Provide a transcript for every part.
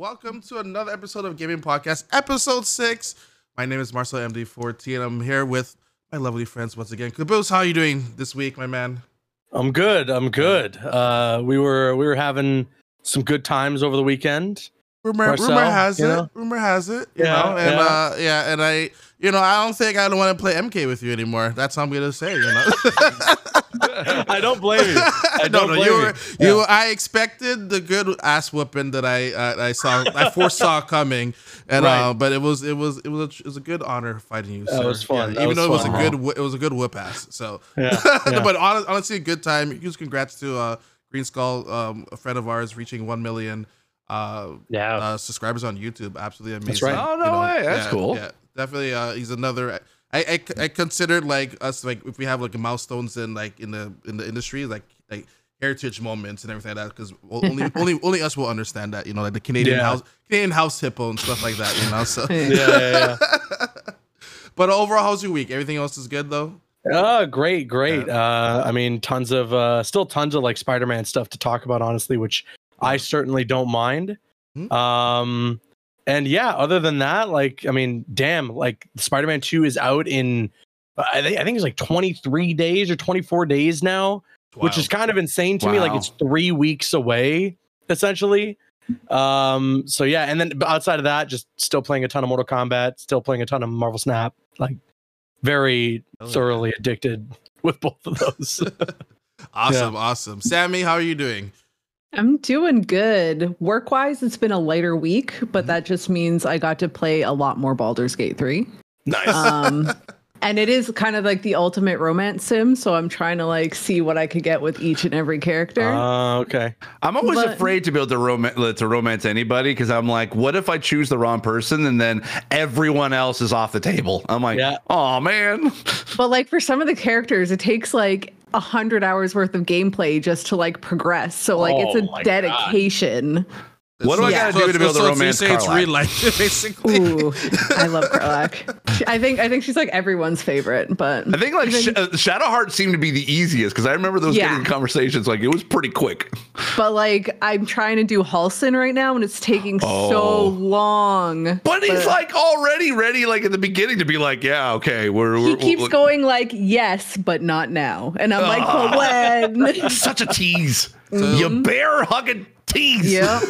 Welcome to another episode of Gaming Podcast, episode 6. My name is Marcel MD14, and I'm here with my lovely friends once again. Caboose, how are you doing this week, my man? I'm good. I'm good. We were having some good times over the weekend. Rumor has it, you know, and I, you know, I don't think I don't want to play MK with you anymore. That's all I'm gonna say, you know. I don't blame you. I don't blame you. I expected the good ass whooping that I foresaw coming, and right. But it was a good honor fighting you. That was fun. Yeah, it was a good whoop ass. So, yeah. Yeah. But honestly, a good time. Huge congrats to Greenskull, a friend of ours, reaching 1 million. Subscribers on YouTube. Absolutely amazing. That's right. Oh, no way. That's cool. Yeah, definitely. He's another. I considered like us, like if we have like milestones in like in the industry, like heritage moments and everything like that, because only us will understand that, you know, like the Canadian house hippo and stuff like that, you know. So yeah. But overall, how's your week? Everything else is good though. Great. Yeah. I mean, still tons of like Spider-Man stuff to talk about, honestly, which I certainly don't mind. And yeah, other than that, like, I mean, damn, like Spider-Man 2 is out in, I think it's like 23 days or 24 days now, wow, which is kind of insane to me. Like it's 3 weeks away, essentially. So yeah. And then outside of that, just still playing a ton of Mortal Kombat, still playing a ton of Marvel Snap, like very thoroughly addicted with both of those. Awesome. Yeah. Awesome. Sammy, how are you doing? I'm doing good. Work-wise, it's been a lighter week, but that just means I got to play a lot more Baldur's Gate 3. Nice. And it is kind of like the ultimate romance sim, so I'm trying to like see what I could get with each and every character. Okay. I'm always afraid to be able to romance anybody, because I'm like, what if I choose the wrong person and then everyone else is off the table? I'm like, oh man. But like for some of the characters, it takes like 100 hours worth of gameplay just to like progress. So like it's a dedication. What do I gotta do to be able to romance Carlac? Basically. Ooh, I love Carlac. I think she's like everyone's favorite. But I think like Shadowheart seemed to be the easiest, because I remember those getting conversations, like it was pretty quick. But like I'm trying to do Halston right now, and it's taking so long. But he's like already ready, like at the beginning, to be like, yeah, okay, he keeps going like, yes, but not now, and I'm like, but when? Such a tease. You bear hugging. Yeah.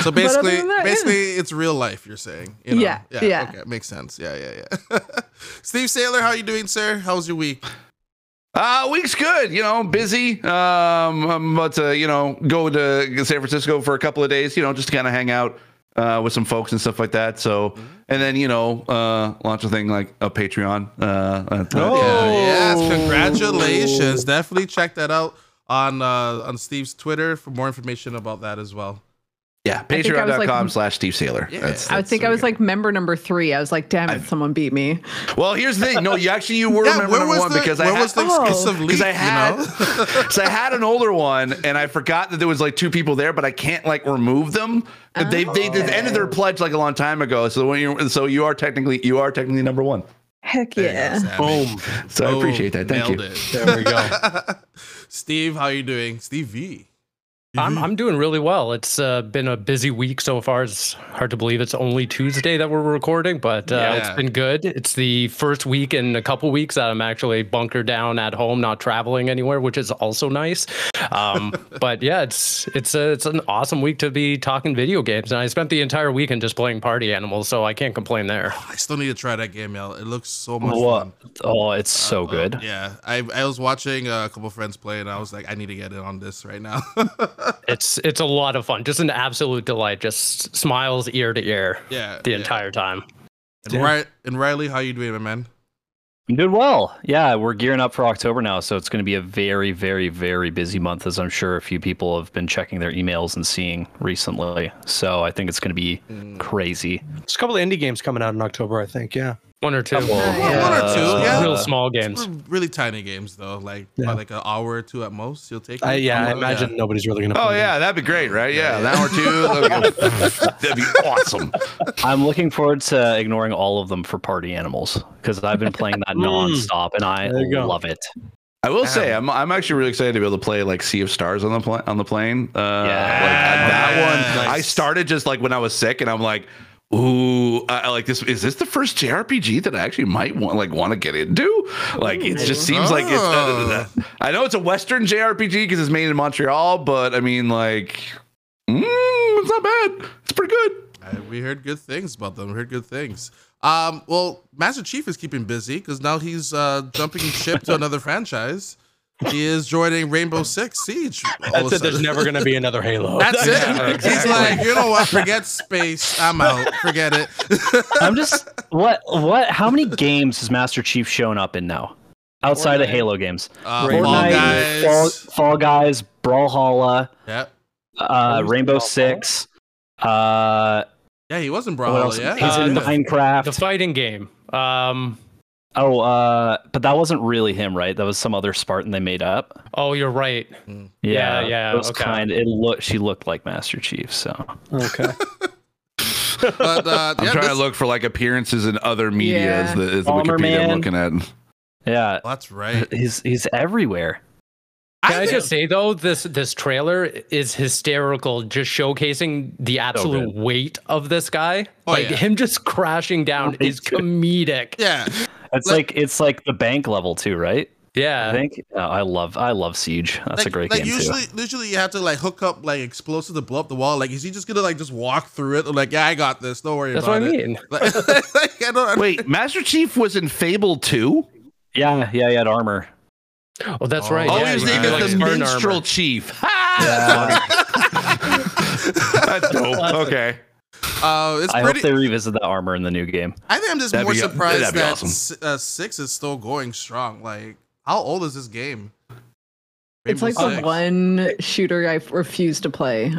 So basically, it's real life. You're saying, you know? Yeah. Okay, makes sense. Yeah. Steve Saylor, how you doing, sir? How was your week? Week's good. You know, busy. I'm about to, you know, go to San Francisco for a couple of days. You know, just to kind of hang out with some folks and stuff like that. So, and then, you know, launch a thing like a Patreon. Congratulations! Definitely check that out on Steve's Twitter for more information about that as well. Yeah, patreon.com/Steve Saylor. Yeah. I think I was like member number 3. I was like, damn it, someone beat me. Well, here's the thing. No, you were member number 1, because I had an older one, and I forgot that there was like 2 people there, but I can't like remove them. They ended their pledge like a long time ago. So you are technically number 1. Heck yeah. Boom. So I appreciate that. Thank you. There we go. Steve, how are you doing? Steve V. I'm doing really well. It's been a busy week so far. It's hard to believe it's only Tuesday that we're recording, but it's been good. It's the first week in a couple weeks that I'm actually bunkered down at home, not traveling anywhere, which is also nice. But yeah, it's an awesome week to be talking video games. And I spent the entire weekend just playing Party Animals, so I can't complain there. Oh, I still need to try that game out. It looks so much fun. Oh, it's so good. Yeah, I was watching a couple friends play, and I was like, I need to get in on this right now. It's a lot of fun. Just an absolute delight. Just smiles ear to ear the entire time. And Riley, how you doing, my man? I'm doing well. Yeah, we're gearing up for October now, so it's going to be a very, very, very busy month, as I'm sure a few people have been checking their emails and seeing recently. So I think it's going to be crazy. There's a couple of indie games coming out in October, I think, yeah. One or two. Real small games. Really tiny games, though. Like by like an hour or two at most, you'll take it. I imagine nobody's really going to play them. That'd be great, right? Yeah, an hour or two. That'd be awesome. I'm looking forward to ignoring all of them for Party Animals, because I've been playing that nonstop, and I love it. I will say I'm actually really excited to be able to play like Sea of Stars on the plane. Like that one, nice. I started just like when I was sick, and I'm like, ooh, I like this. Is this the first JRPG that I actually might want to get into? Like, it just seems like it's. I know it's a Western JRPG because it's made in Montreal, but I mean, like, it's not bad. It's pretty good. We heard good things about them. We heard good things. Well, Master Chief is keeping busy because now he's jumping ship to another franchise. He is joining Rainbow Six Siege. That's it. There's never going to be another Halo. That's it. Exactly. He's like, you know what? Forget space. I'm out. Forget it. I'm just what? How many games has Master Chief shown up in now? Outside of Halo games, Fortnite, Fall Guys, Brawlhalla, Rainbow Six. Yeah, he was in Brawlhalla. Yeah, he's in Minecraft, the fighting game. But that wasn't really him, right? That was some other Spartan they made up. Oh, you're right. Yeah. It was she looked like Master Chief, so okay. But, I'm trying to look for like appearances in other media. Yeah. Is the Wikipedia I'm looking at? Yeah, well, that's right. He's everywhere. Can I just say though, this trailer is hysterical, just showcasing the absolute weight of this guy. Him just crashing down is comedic. Yeah, it's like the bank level too, right? Yeah, I think I love Siege. That's a great game too. Usually you have to hook up explosives to blow up the wall. Like, is he just gonna just walk through it? I'm like, yeah, I got this. Don't worry about it. That's what I mean. Wait, Master Chief was in Fable 2? Yeah, he had armor. Oh, that's right. Oh, his name is the Minstrel Chief. That's dope. Okay. I hope they revisit the armor in the new game. I think I'm just more surprised that Six is still going strong. Like, how old is this game? It's like the one shooter I refuse to play.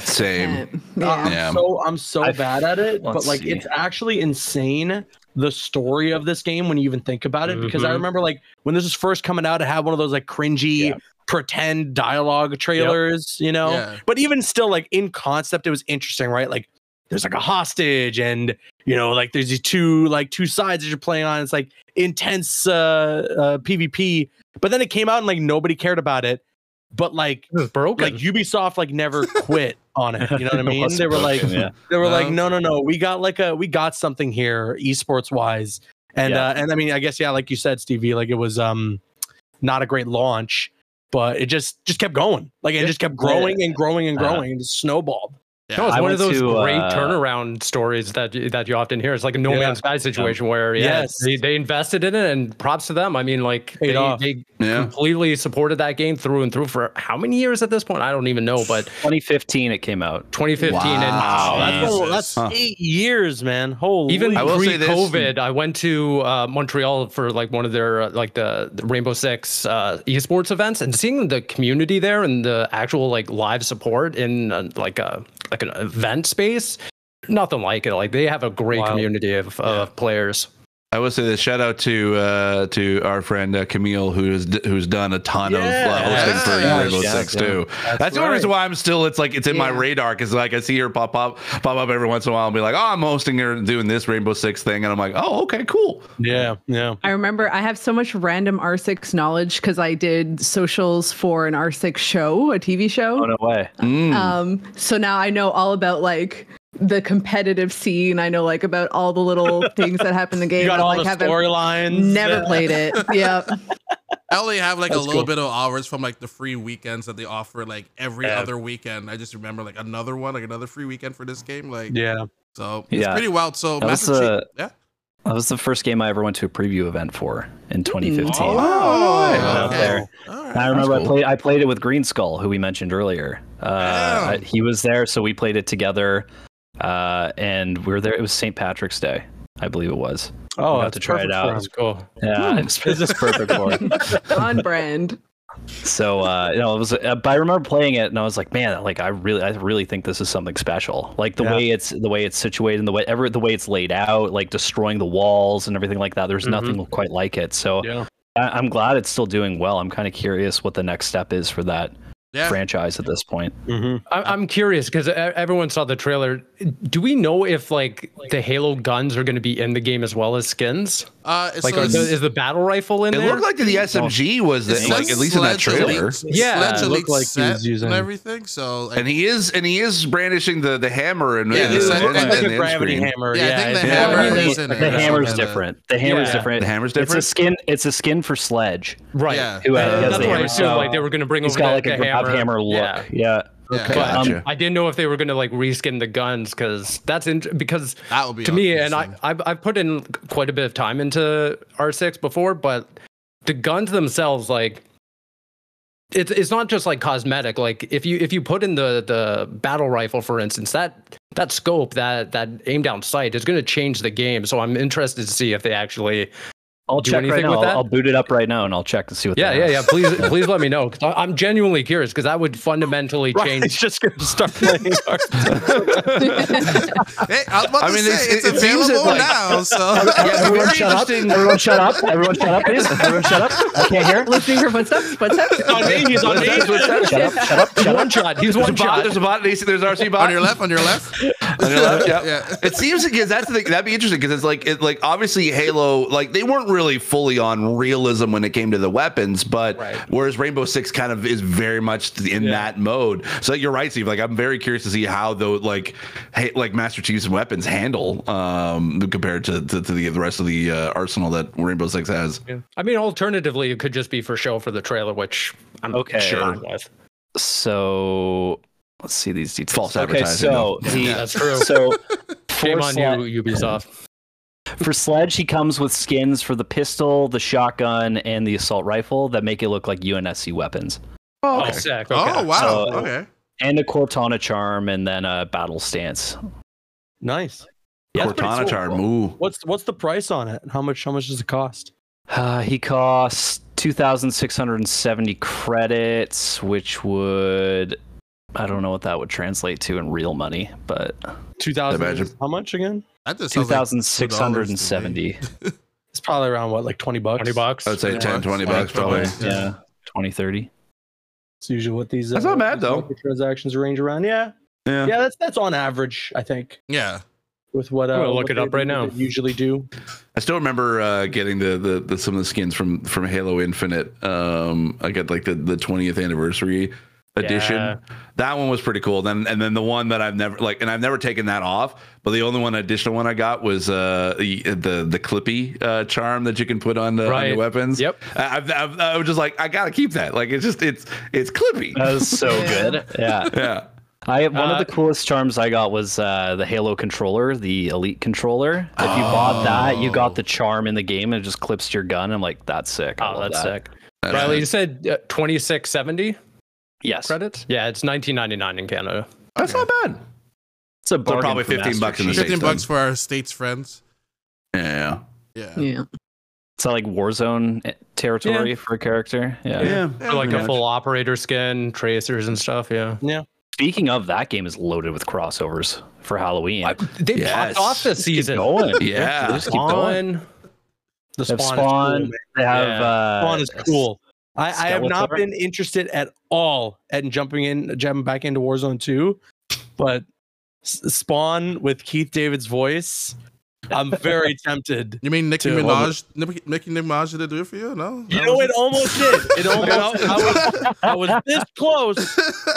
Same. Yeah. I'm so bad at it, but it's actually insane, the story of this game when you even think about it, because I remember when this was first coming out, I had one of those cringy pretend dialogue trailers, but even still, in concept, it was interesting, right? Like, there's a hostage, and there's these two sides that you're playing on. It's intense PvP, but then it came out and nobody cared about it, but it was broken. Ubisoft never quit on it, you know what I mean? They were like, no, we got something here, esports wise, and I mean, I guess like you said, Stevie, it was not a great launch, but it just kept going, it just kept growing and growing and growing, and just snowballed. Yeah. No, it's one of those great turnaround stories that you often hear. It's like a No Man's Sky situation where they invested in it, and props to them. I mean, they completely supported that game through and through for how many years at this point? I don't even know. But 2015 it came out. 2015. Wow, and that's 8 years, man. Holy. Even pre-COVID, I went to Montreal for one of their the Rainbow Six esports events, and seeing the community there and the actual live support in an event space, nothing like it. They have a great community of players. I will say this, shout out to our friend Camille, who's done a ton of hosting for Rainbow Six too. That's the only reason why I'm still. It's in my radar, because I see her pop up every once in a while and be like, oh, I'm hosting her doing this Rainbow Six thing, and I'm like, oh, okay, cool. Yeah. I remember I have so much random R6 knowledge because I did socials for an R6 show, a TV show. Oh, no way. So now I know all about the competitive scene. I know about all the little things that happen in the game. You got all the storylines. Never played it. Yeah. I only have a little bit of hours from the free weekends that they offer every other weekend. I just remember another one, another free weekend for this game. So it's pretty wild. So that was the first game I ever went to a preview event for in 2015. Oh, wow. Okay. Right. I remember I played it with Greenskull, who we mentioned earlier. He was there, so we played it together. And we were there. It was St. Patrick's Day, I believe it was. Oh, I have to try it out. That's cool. Yeah, it's just perfect for it. On brand. So it was. But I remember playing it, and I was like, man, I really think this is something special. The way it's situated, and the way it's laid out, destroying the walls and everything like that. There's nothing quite like it. So I'm glad it's still doing well. I'm kind of curious what the next step is for that. franchise at this point. Mm-hmm. I'm curious because everyone saw the trailer. Do we know if like the Halo guns are going to be in the game as well as skins? Is the battle rifle in there? It looked like the SMG was at least in that trailer. Yeah, it looked like he was using everything. So and he is brandishing the hammer and the gravity hammer. Yeah, I think the hammer is in it. The hammer's different. It's a skin. It's a skin for Sledge. Right. Yeah. That's what I assumed. Like they were going to bring over the hammer. Hammer look. Yeah. Okay. But, gotcha. I didn't know if they were going to like reskin the guns because that would be to me. And I've put in quite a bit of time into R6 before, but the guns themselves, like it's not just like cosmetic. Like if you put in the battle rifle, for instance, that scope, that aim down sight is going to change the game. So I'm interested to see if they actually. I'll check right now. I'll boot it up right now and I'll check to see what. Yeah. Please let me know. I'm genuinely curious because that would fundamentally change. It's just going to start playing. It's available now. So everyone shut up. I can't hear. Listening for footsteps. He's on me. Shut up. One shot. He's one shot. There's a bot. There's RC bot. On your left. Yeah. It seems because that's the thing. That'd be interesting because it's like obviously Halo, like they weren't really fully on realism when it came to the weapons, but whereas Rainbow Six kind of is very much in that mode. So you're right, Steve. Like I'm very curious to see how though like Master Chief's weapons handle compared to the rest of the arsenal that Rainbow Six has. Yeah. I mean, alternatively, it could just be for show for the trailer, which I'm okay with. So let's see these details. False advertising. So that's true. So shame on you, Ubisoft. For Sledge, he comes with skins for the pistol, the shotgun, and the assault rifle that make it look like UNSC weapons. Oh, okay. Sick. Okay. Oh wow! So, okay. And a Cortana charm, and then a battle stance. Nice. Yeah, Cortana charm. Ooh. What's the price on it? How much does it cost? He costs 2,670 credits, which would I don't know what that would translate to in real money, but 2,000. How much again? 2,670. Like it's probably around what, like $20? $20. I would say $20 probably. Yeah. 20-30. It's usually what these. That's not bad though. Transactions range around. Yeah. Yeah. That's on average, I think. Yeah. With what I'm gonna look it up right now. Usually do. I still remember getting the some of the skins from Halo Infinite. I got like the 20th anniversary edition. Yeah. That one was pretty cool. Then the one that I've never taken that off, but the only additional one I got was the Clippy charm that you can put on on your weapons. Yep. I was just like, I gotta keep that. Like it's Clippy. That was so good. Yeah. One of the coolest charms I got was the Halo controller, the Elite controller. If you bought that, you got the charm in the game and it just clips to your gun. I'm like, that's sick. Sick. Riley, you said 2670. Yes. Credits? Yeah, it's $19.99 in Canada. That's not bad. It's a bargain. So probably $15 in the States. $15 for our states friends. Yeah. It's like Warzone territory for a character. Yeah. Like a full operator skin, tracers and stuff. Yeah. Speaking of, that game is loaded with crossovers for Halloween. They popped off this season. Just keep going. The Spawn. Is cool, they have Spawn is cool. I have not been interested at all at jumping back into Warzone 2, but Spawn with Keith David's voice, I'm very tempted. You mean Nicki Minaj? Nicki Minaj did it do it for you? No, you know it almost did. It almost. I was this close,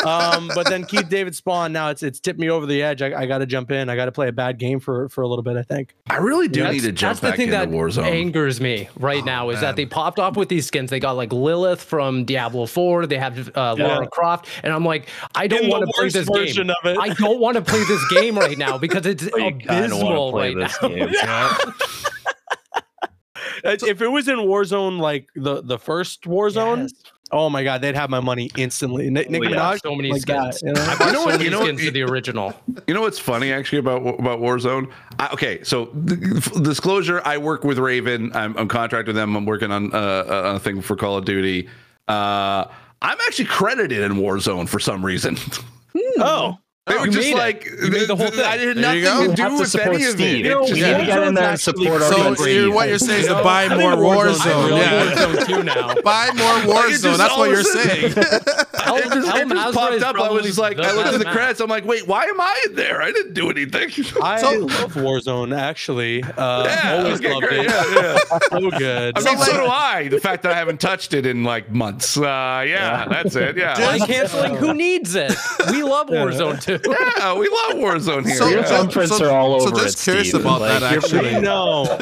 but then Keith David Spawn. Now it's tipped me over the edge. I got to jump in. I got to play a bad game for a little bit. I think I really do need to jump back into Warzone. That's the thing that angers me right now is that they popped off with these skins. They got like Lilith from Diablo 4. They have Lara Croft, and I'm like, I don't want to play this game. I don't want to play this game right now because it's abysmal right now. Yeah. If it was in Warzone, like the first Warzone, oh my god, they'd have my money instantly. Nicki Minaj, so many skins. Skins to the original. You know what's funny actually about Warzone? Disclosure: I work with Raven. I'm contracted with them. I'm working on a thing for Call of Duty. I'm actually credited in Warzone for some reason. Oh. They were just like, the whole thing. I had nothing to do with any of it. We need to get in there and support our country. So what you're saying is to buy more Warzone. Yeah. Buy more Warzone. That's what you're saying. It just popped up. I was just like, I looked at the credits. I'm like, wait, why am I in there? I didn't do anything. I love Warzone, actually. Yeah, always loved it. Yeah, so good. I mean, so do I. The fact that I haven't touched it in like months. Yeah, that's it. Yeah. Why canceling? Who needs it? We love Warzone too. Yeah, we love Warzone here. So, thumbprints are all over. So just curious about that, actually. We know.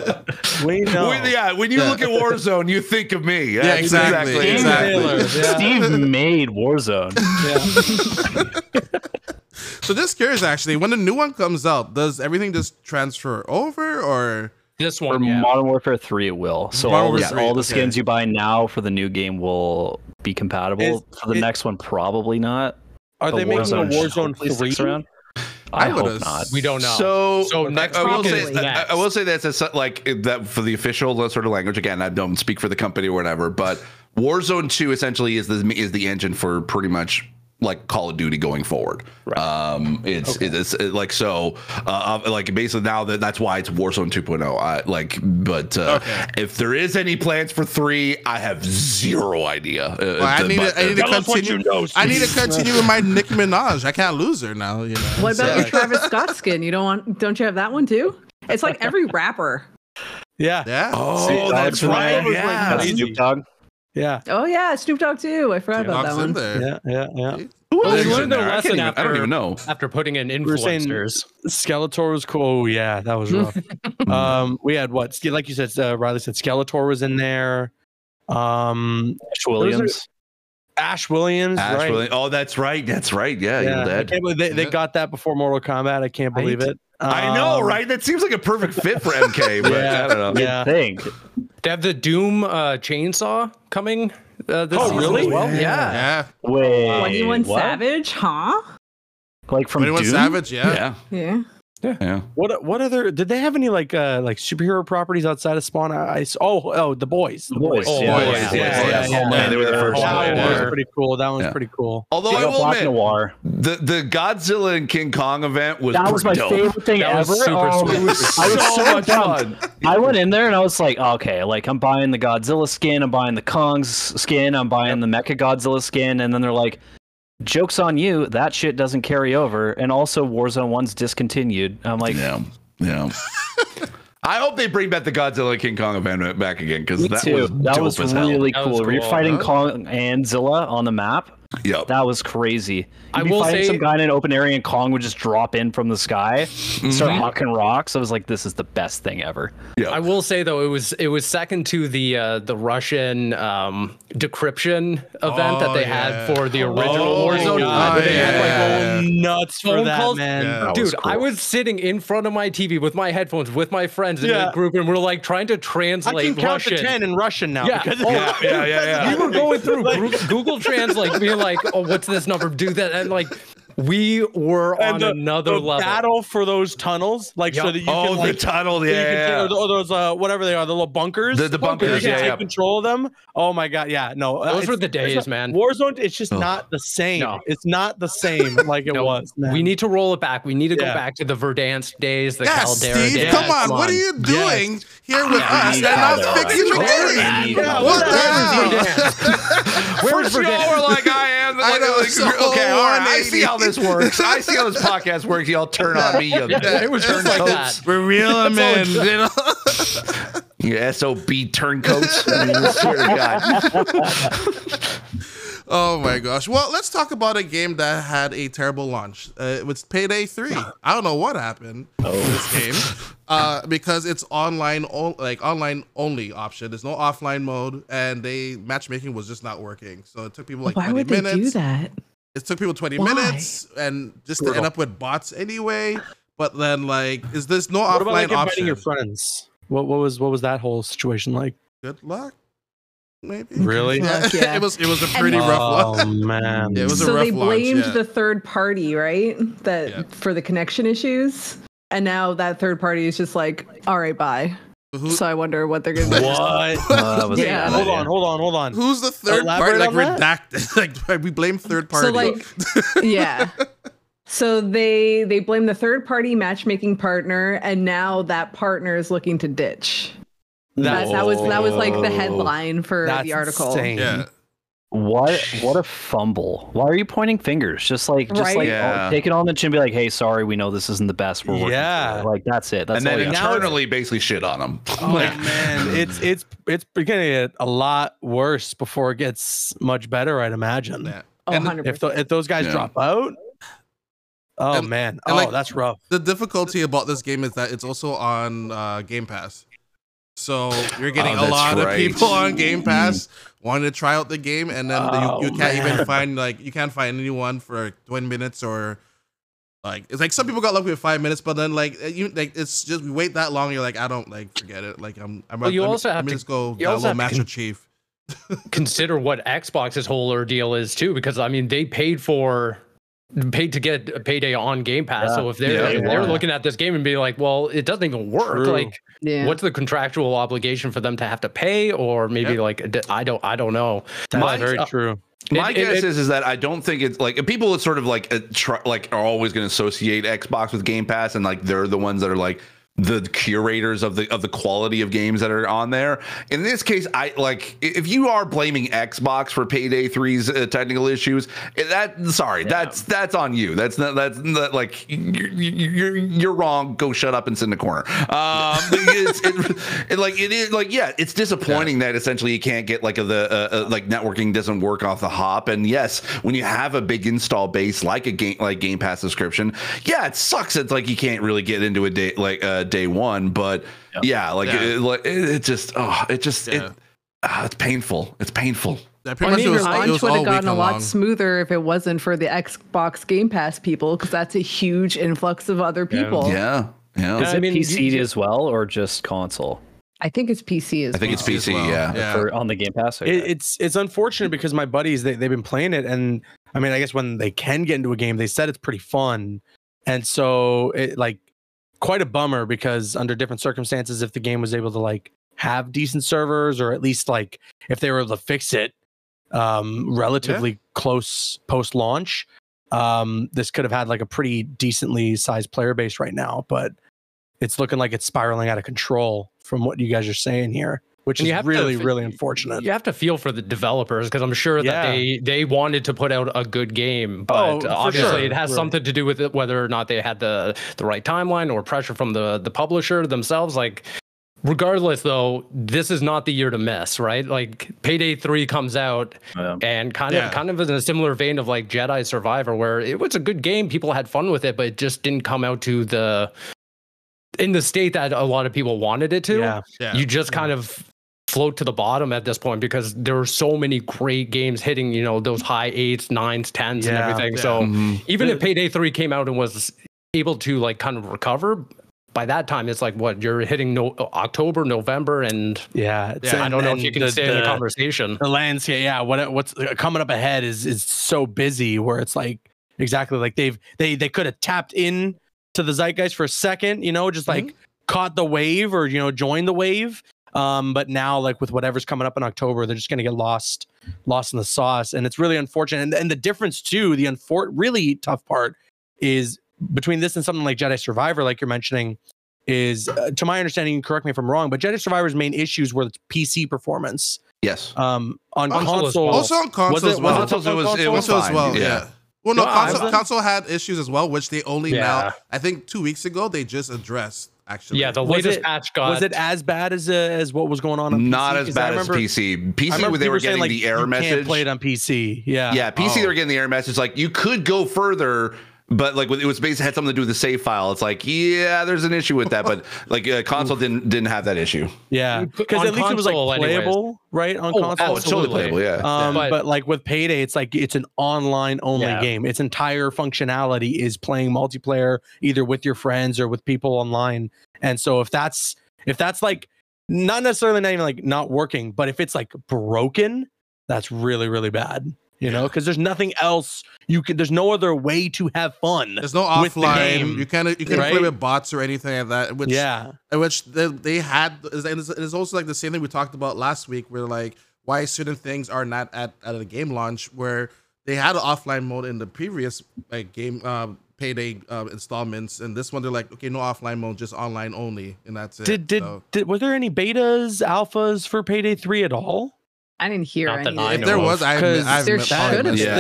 Yeah, when you look at Warzone, you think of me. Yeah, exactly. Steve made Warzone. Yeah. So just curious, actually, when the new one comes out, does everything just transfer over, or this one? For Modern Warfare 3, it will. So all the skins you buy now for the new game will be compatible. For the next one, probably not. Are they making a Warzone 3 round? I hope not. We don't know. So next I will say that's like that for the official sort of language. Again, I don't speak for the company or whatever, but Warzone 2 essentially is the engine for pretty much like Call of Duty going forward. Right. It's like, so like basically now that's why it's Warzone 2.0. If there is any plans for 3, I have zero idea. I need to continue with my Nicki Minaj. I can't lose her now, you know. What about your Travis Scott skin? Don't you have that one too? It's like every rapper. Yeah. Oh, that's right. Yeah. Snoop Dogg. Yeah. Oh yeah, Snoop Dogg too. I forgot about that one. There. Yeah. We learned their lesson after. I don't even know. After putting in influencers, Skeletor was cool. Oh, yeah, that was rough. We had what? Like you said, Riley said Skeletor was in there. Ash Williams. Right. Williams. Oh, that's right. Yeah. They got that before Mortal Kombat. I can't believe it. I know, right? That seems like a perfect fit for MK. But I don't know. Yeah. They have the Doom chainsaw coming this season. Oh, really? Well? Yeah. Wait. 21 Savage, huh? Like from 21 Doom? Savage, yeah. What other? Did they have any like superhero properties outside of Spawn? The Boys. The Boys. They were the first. That one's pretty cool. Although I will admit, the Godzilla and King Kong event was that was my dope. Favorite thing that ever. It was so fun. I went in there and I was like, okay, like I'm buying the Godzilla skin, I'm buying the Kong's skin, I'm buying the Mecha Godzilla skin, and then they're like, joke's on you, that shit doesn't carry over, and also Warzone 1's discontinued. I'm like, yeah. I hope they bring back the Godzilla King Kong event back again, because that was really cool. You're fighting Kong and Zilla on the map. Yep. That was crazy. I will say some guy in an open area and Kong would just drop in from the sky, start hawking rocks. I was like, this is the best thing ever. Yep. I will say though, it was second to the Russian decryption event that they had for the original Warzone. They had like nuts for phone calls. Man. Yeah. Dude, cool. I was sitting in front of my TV with my headphones with my friends in the group, and we're like trying to translate. I can count to 10 in Russian now. Yeah, yeah. We were going through Google Translate. Like, oh, what's this number? Do that, and like, we were on another level. Battle for those tunnels, like, so that you can the tunnel, those whatever they are, the little bunkers, the bunkers, you can take control of them. Oh my god, those were the days, man. Warzone, it's just not the same. No. It's not the same like it was. Man. We need to roll it back. We need to go back to the Verdansk days, the Caldera days. Come on, what are you doing here with us? They're not fixing the game. What the hell? Where's Verdant? Like I am. I know. Okay, all right. I see how this works. I see how this podcast works. Y'all turn on me. It was turncoats. We're real men. You SOB turncoats. I mean, swear to God. Oh my gosh. Well, let's talk about a game that had a terrible launch. It was Payday 3. I don't know what happened to this game because it's online only option. There's no offline mode, and matchmaking was just not working. So it took people like 20 minutes. Why would they do that? It took people 20 minutes and just to end up with bots anyway. But then, like, is this no offline option? Inviting your friends? What was that whole situation like? Good luck. Maybe. Really? Yeah. It was a pretty rough one. Oh man. It was a rough one. So they blamed the third party, right? For the connection issues. And now that third party is just like, all right, bye. So I wonder what they're going to do. Hold on. Who's the third party? Like redacted. Like we blame third party. So like, yeah. So they blame the third-party matchmaking partner, and now that partner is looking to ditch. That was like the headline for the article. Insane. Yeah. What a fumble. Why are you pointing fingers? Just take it on the chin and be like, hey, sorry, we know this isn't the best. We're working together. Like, that's it. That's and then internally basically shit on them. Oh, like, man, it's gonna get a lot worse before it gets much better, I'd imagine. Yeah. And 100%. If those guys drop out, that's rough. The difficulty about this game is that it's also on Game Pass. So you're getting a lot of people on Game Pass wanting to try out the game, and then you can't even find anyone for 20 minutes or like it's like some people got lucky with 5 minutes, but then it's just we wait that long. You're like, I don't forget it. Like I'm just going to Master Chief. Consider what Xbox's whole ordeal is too, because I mean they paid to get a Payday on Game Pass. Yeah. So if they're looking at this game and be like, well, it doesn't even work. True. Like, what's the contractual obligation for them to have to pay? Or maybe I don't know. That's very true. My guess is that I don't think it's like people would sort of are always going to associate Xbox with Game Pass. And like, they're the ones that are like the curators of the quality of games that are on there. In this case, if you are blaming Xbox for Payday 3's technical issues, that's on you. That's not like you're wrong. Go shut up and sit in the corner. It's disappointing that essentially you can't get networking doesn't work off the hop. And yes, when you have a big install base like Game Pass subscription, it sucks. It's like you can't really get into a day one, but it's painful. It's painful. I mean, launch would have gotten a lot smoother if it wasn't for the Xbox Game Pass people, because that's a huge influx of other people. Yeah, yeah. Is it PC as well, or just console? I think it's PC as well. I think it's PC. Well. Yeah. For, on the Game Pass. Okay. It's unfortunate because my buddies they've been playing it, and I mean, I guess when they can get into a game, they said it's pretty fun, and so quite a bummer, because under different circumstances, if the game was able to have decent servers, or at least if they were able to fix it relatively close post launch, this could have had a pretty decently sized player base right now. But it's looking like it's spiraling out of control from what you guys are saying here, which is really unfortunate. You have to feel for the developers, because I'm sure that they wanted to put out a good game, but obviously it has something to do with it, whether or not they had the right timeline or pressure from the publisher themselves. Regardless, though, this is not the year to miss, right? Payday 3 comes out and kind of in a similar vein of Jedi Survivor, where it was a good game, people had fun with it, but it just didn't come out to in the state that a lot of people wanted it to. You just kind of float to the bottom at this point, because there were so many great games hitting, those high 8s, 9s, 10s and everything. So even if Payday 3 came out and was able to kind of recover, by that time it's you're hitting October, November, and I don't know if you can stay in the conversation. The landscape, what's coming up ahead is so busy, where it's they could have tapped in to the zeitgeist for a second, caught the wave, or joined the wave. But now, with whatever's coming up in October, they're just going to get lost in the sauce, and it's really unfortunate. And the difference too, the really tough part is between this and something like Jedi Survivor, like you're mentioning, is to my understanding, correct me if I'm wrong, but Jedi Survivor's main issues were its PC performance. Yes. On console, also on console as well. It was fine. Well, no, console had issues as well, which they only now, I think 2 weeks ago, they just addressed, actually. Yeah, the latest patch was it as bad as what was going on Not PC? As bad as PC. PC, they were getting the error message. You can't play it on PC. Yeah, PC, they were getting the error message. You could go further, but it was basically had something to do with the save file. It's there's an issue with that, but console didn't have that issue. Yeah, because at least it was playable, anyways. Right? On console, oh, it's totally playable. Yeah. But with Payday, it's it's an online only game. Its entire functionality is playing multiplayer, either with your friends or with people online. And so if that's not working, but if it's broken, that's really, really bad. Because there's nothing else there's no other way to have fun. There's no offline. You can't play with bots or anything like that. Which they had, and it's also the same thing we talked about last week, where why certain things are not at a game launch, where they had an offline mode in the previous game Payday installments, and this one they're like, okay, no offline mode, just online only, and that's it. Were there any betas, alphas for Payday 3 at all? I didn't hear anything. If there was, I've there should have. Yeah.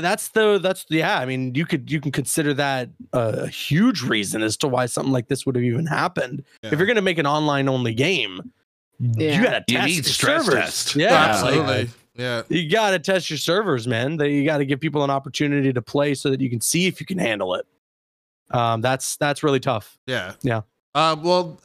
That's I mean, you can consider that a huge reason as to why something like this would have even happened. Yeah. If you're going to make an online only game, yeah, you got to test your servers. Yeah, yeah, absolutely. Like, yeah, you got to test your servers, man. You got to give people an opportunity to play so that you can see if you can handle it. That's really tough. Yeah. Yeah. Over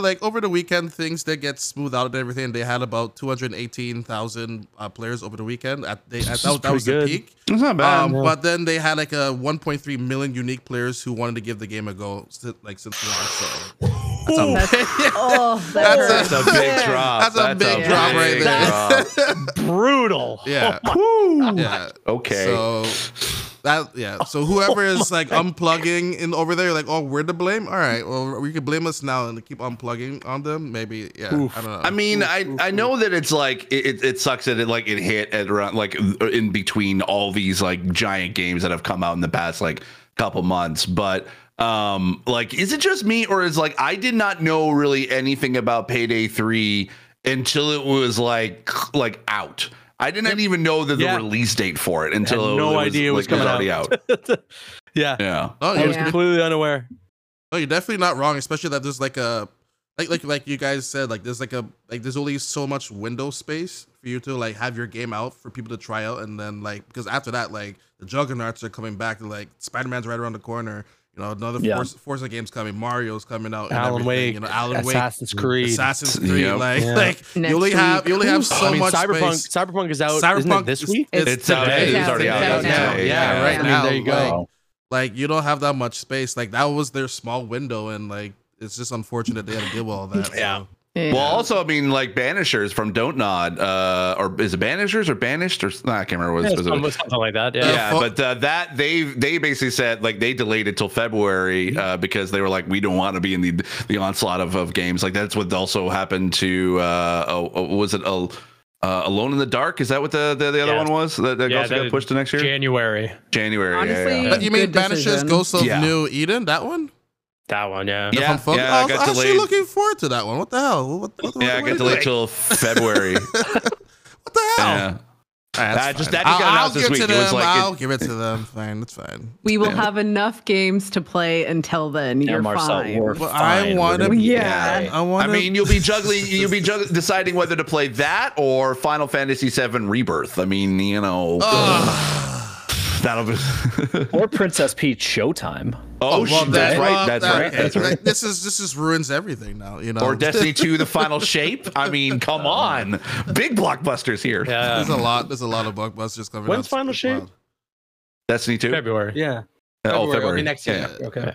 the weekend, things did get smoothed out and everything. They had about 218,000 players over the weekend. That was the peak. That's not bad. Yeah. But then they had like a 1.3 million unique players who wanted to give the game a go. Since the last show. That's a big drop. That's a big drop right there. Brutal. Yeah. Oh yeah. Okay. So whoever is like unplugging in over there, like, oh, we're to blame. All right, well, we could blame us now and keep unplugging on them. Maybe, yeah. Oof. I don't know. I mean, I know that it's like it sucks that it hit at around like in between all these like giant games that have come out in the past like couple months, but. Is it just me, or is like I did not know really anything about Payday 3 until it was like out. I did not even know that the release date for it until it was already out. Yeah, yeah. Oh, I was completely unaware. Oh, you're definitely not wrong, especially that there's like a like you guys said, like there's like a there's only so much window space for you to like have your game out for people to try out, and then like because after that like the juggernauts are coming back, like Spider-Man's right around the corner. You know, another Forza game's coming. Mario's coming out. Alan Wake, you know, Assassin's Creed. Yep. You only have so much space. Cyberpunk is out. Cyberpunk this week. It's already out now. Yeah, right now. There you go. Like you don't have that much space. Like that was their small window, and like it's just unfortunate they had to deal with all that. Yeah. So. Yeah. Well, also, I mean, like Banishers from Don't Nod, or is it Banishers or Banished or I can't remember what it was. Something like that. Yeah, yeah. But that they basically said like they delayed it till February because they were like, we don't want to be in the onslaught of games. Like that's what also happened to Alone in the Dark. Is that what the other one was? That also got pushed to next year. January. Honestly, yeah. But you mean Banishers Ghosts of New Eden? That one. That one, yeah. I was actually looking forward to that one. What the hell? What I got delayed till February. What the hell? Yeah. I'll give it to them. Fine, that's fine. We will have enough games to play until then. You're fine. I want to. Yeah. I mean, you'll be juggling. You'll be deciding whether to play that or Final Fantasy VII Rebirth. I mean, you know. That'll be or Princess Peach Showtime. That's right. This ruins everything now, you know. Or Destiny 2, The Final Shape. I mean, come on, big blockbusters here. Yeah. There's a lot of blockbusters coming. When's Final Shape? Destiny 2. February. Yeah. Oh, February. It'll be next year. Yeah. Okay.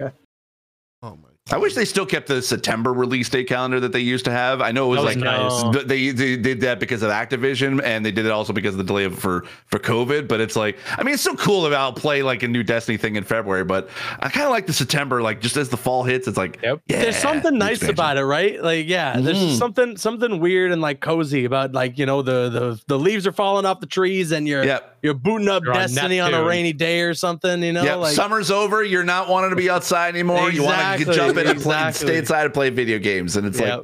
Oh my. I wish they still kept the September release date calendar that they used to have. I know it was nice. They did that because of Activision, and they did it also because of the delay for COVID. But it's like, I mean, it's so cool that I'll play like a new Destiny thing in February. But I kind of like the September, like just as the fall hits, it's like there's something nice about it, right? Like there's just something weird and like cozy about like you know the leaves are falling off the trees and you're booting up Destiny on a rainy day or something. You know, like summer's over, you're not wanting to be outside anymore. Exactly. You want to jump. Stay inside and play video games, and it's like.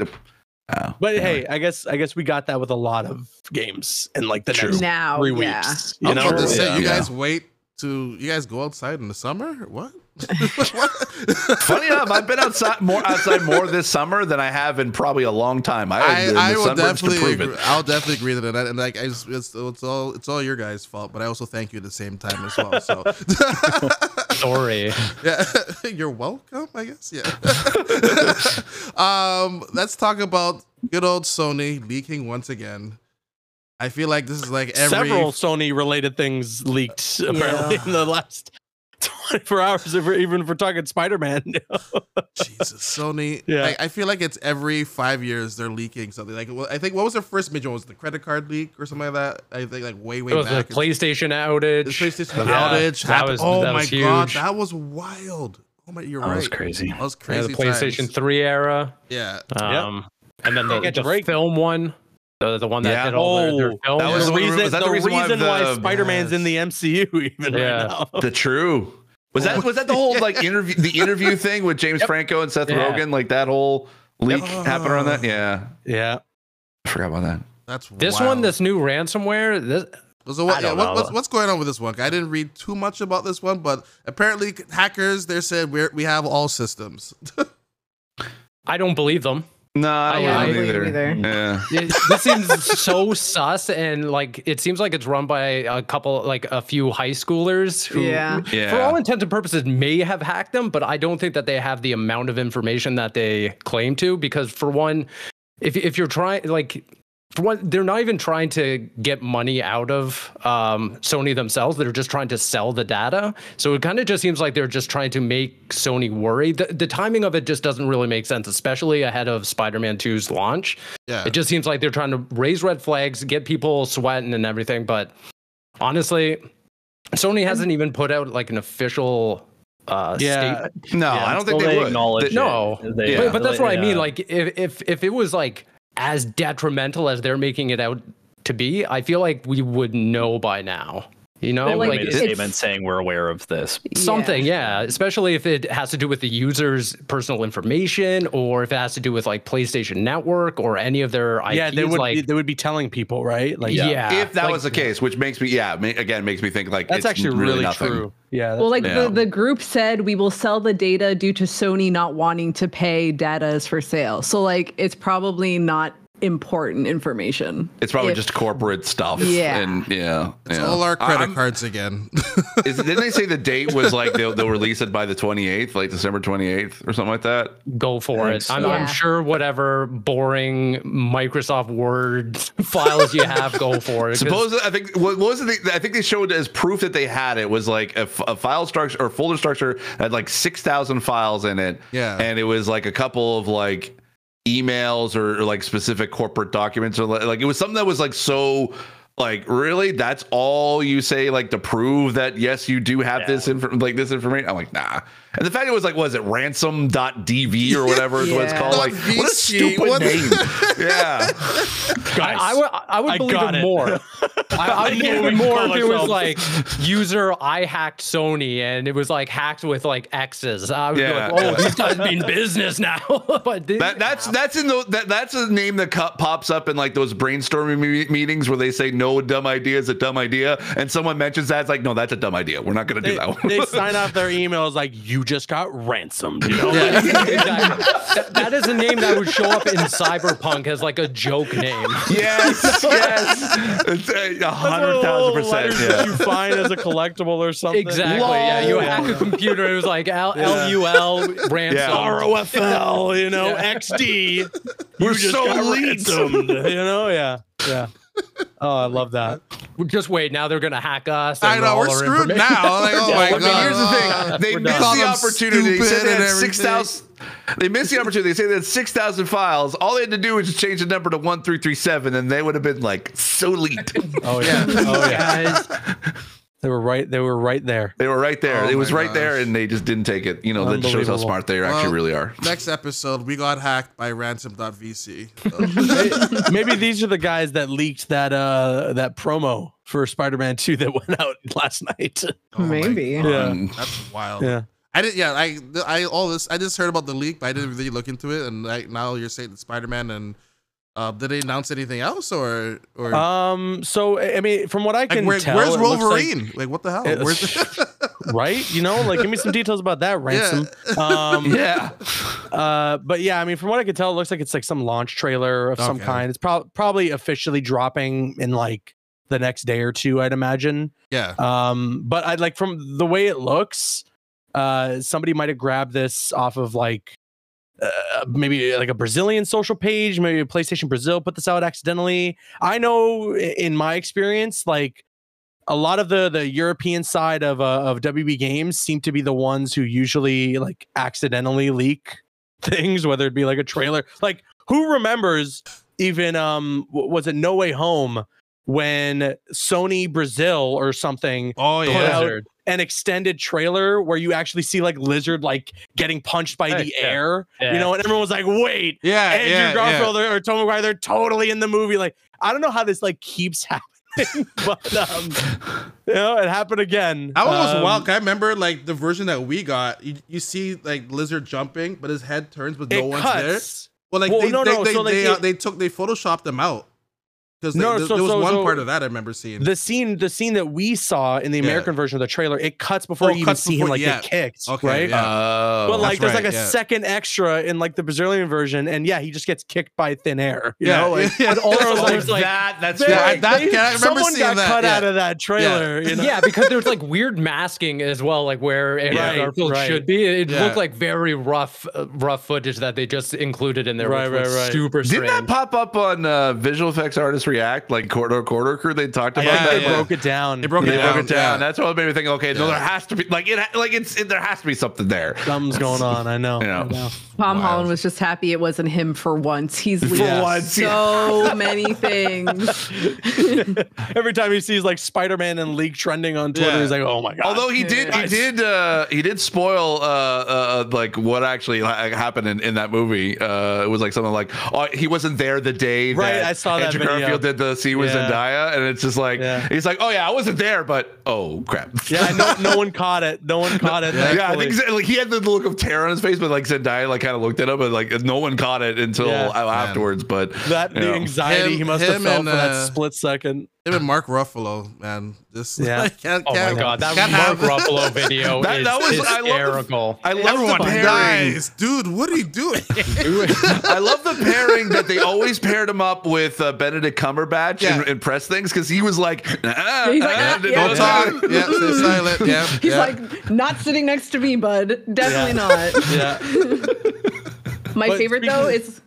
But hey, I guess we got that with a lot of games, and like the next 3 weeks. Yeah. You guys go outside in the summer? What? Funny enough, I've been outside more this summer than I have in probably a long time. I'll definitely agree with that, and like it's all your guys' fault, but I also thank you at the same time as well. So sorry. Yeah, you're welcome. I guess. Yeah. Let's talk about good old Sony leaking once again. I feel like this is like several Sony related things leaked apparently in the last 24 hours, even for talking Spider-Man. Jesus, Sony. Yeah, I feel like it's every 5 years they're leaking something. Like, I think what was their first major? Was it the credit card leak or something like that? I think like way back. It was the PlayStation outage. Happened. Oh my god, that was wild. Oh my, you're right. That was crazy. That was crazy. The PlayStation 3 era. Yeah. And then the film one. The one that did all their films. That was the reason why Spider-Man's in the MCU even right now. The true. Was that the whole like interview, the interview thing with James Franco and Seth Rogen, like that whole leak happened around that? Yeah, yeah. I forgot about that. That's this wild. One. This new ransomware. This. So what, what's going on with this one? I didn't read too much about this one, but apparently hackers, they said we have all systems. I don't believe them. No, I don't either. Yeah. This seems so sus, and like it seems like it's run by a few high schoolers who, for all intents and purposes, may have hacked them, but I don't think that they have the amount of information that they claim to. Because for one, if you're trying, like, for one, they're not even trying to get money out of Sony themselves. They're just trying to sell the data. So it kind of just seems like they're just trying to make Sony worry. The timing of it just doesn't really make sense, especially ahead of Spider-Man 2's launch. Yeah. It just seems like they're trying to raise red flags, get people sweating and everything. But honestly, Sony hasn't even put out like an official... statement. No, yeah, I don't think they would. No, but that's what I mean. Like if it was like as detrimental as they're making it out to be, I feel like we would know by now. You know, they made a statement saying we're aware of this. Something, especially if it has to do with the user's personal information, or if it has to do with like PlayStation Network or any of their IPs. Yeah, they would be telling people, right? Like, if that was the case, which makes me, again, makes me think like that's it's actually really nothing. True. Yeah. Well, like the group said, we will sell the data due to Sony not wanting to pay data is for sale. So like, it's probably not important information. It's probably just corporate stuff. Yeah. And it's all our credit cards again. Didn't they say the date was like they'll release it by the 28th, like December 28th or something like that? Go for it. I'm sure whatever boring Microsoft Word files you have, go for it. Supposedly, I think I think they showed as proof that they had it was like a file structure or folder structure had like 6,000 files in it. Yeah. And it was like a couple of like emails or like specific corporate documents, or like it was something that was like, so like, really, that's all you say, like, to prove that yes, you do have this this information? I'm like, nah. And the fact it was like, was it ransom.dv or whatever is what it's called? Like, what a stupid name. Guys, I would believe it more. I would believe it more if it was like, user, I hacked Sony, and it was like hacked with like X's. I would be like, oh, these guys mean business now. But that's a name that pops up in like those brainstorming meetings where they say no dumb idea is a dumb idea, and someone mentions that, it's like, no, that's a dumb idea. We're not going to do that one. They sign off their emails like, you just got ransomed. You know? That is a name that would show up in Cyberpunk as like a joke name. Yes, yes. 100,000%. Yeah. You find as a collectible or something. Exactly. Lol. Yeah, you hack a computer. It was like LUL ransom. Yeah. ROFL. You know, XD. We're just so ransomed. You know, yeah. Oh, I love that. Just wait. Now they're going to hack us. I know. We're screwed now. Like, oh, my God. I mean, here's the thing. They missed the opportunity. They said they had 6,000. They missed the opportunity. They say they had 6,000 files. All they had to do was just change the number to 1337, and they would have been like, so leaked. Oh, yeah. Oh, yeah. They were right there. Oh, it was right there, and they just didn't take it. You know, that shows how smart they actually really are. Next episode, we got hacked by ransom.vc. So. Maybe these are the guys that leaked that promo for Spider-Man 2 that went out last night. Oh, maybe. Yeah. That's wild. Yeah. I just heard about the leak, but I didn't really look into it. And like, now you're saying that Spider-Man and did they announce anything else or? So I mean, from what I can tell, where's Wolverine? Like, what the hell? Right? You know, like, give me some details about that, ransom. Yeah. But yeah, I mean, from what I can tell, it looks like it's like some launch trailer of some kind. It's probably officially dropping in like the next day or two, I'd imagine. Yeah. But I like, from the way it looks, somebody might have grabbed this off of like, maybe like a Brazilian social page, maybe a PlayStation Brazil put this out accidentally. I know in my experience, like a lot of the European side of WB Games seem to be the ones who usually like accidentally leak things, whether it be like a trailer. Like, who remembers even was it No Way Home when Sony Brazil or something? Oh yeah. Put out an extended trailer where you actually see like Lizard like getting punched by the air, you know, and everyone was like, wait, Andrew Garfield or Tom McGuire, they're totally in the movie. Like, I don't know how this like keeps happening. thing. But you know, it happened again. That one was wild. I remember like the version that we got. You see like Lizard jumping, but his head turns, but no one's there. Well, like they photoshopped them out. Because there was one part of that I remember seeing. The scene that we saw in the American version of the trailer, it cuts before you even see him like get kicked, right? But like there's like a second extra in like the Brazilian version, and he just gets kicked by thin air. You know, like, I remember someone got cut out of that trailer. Yeah, you know? Because there's like weird masking as well, like where Starfield should be. It looked like very rough footage that they just included in there. Right. Super strange. Didn't that pop up on visual effects artists? React like quarter crew, they talked about that. They broke it down. They broke it down. That's what made me think. Okay, no, there has to be there has to be something there. Something's going on. I know. Tom Holland was just happy it wasn't him for once. He's leaked so many things. Every time he sees like Spider-Man and leak trending on Twitter, he's like, oh my god. Although he did spoil like what actually happened in that movie. It was like something like, oh, he wasn't there the day. Right, I saw that. Garfield did the scene with Zendaya, and it's just like he's like, oh yeah, I wasn't there, but oh crap. Yeah, no one caught it. No one caught it. Yeah, I think like, he had the look of terror on his face, but like Zendaya like kind of looked at him, and like no one caught it until afterwards. But that the anxiety he must have felt for that split second. Even Mark Ruffalo, man, this oh my god, that Mark Ruffalo video is hysterical. I love the pairing, dude. What are you doing? I love the pairing that they always paired him up with Benedict Cumberbatch and press things because he was like, don't talk, stay silent. Yeah, he's like not sitting next to me, bud. Definitely not. Yeah. My favorite though is.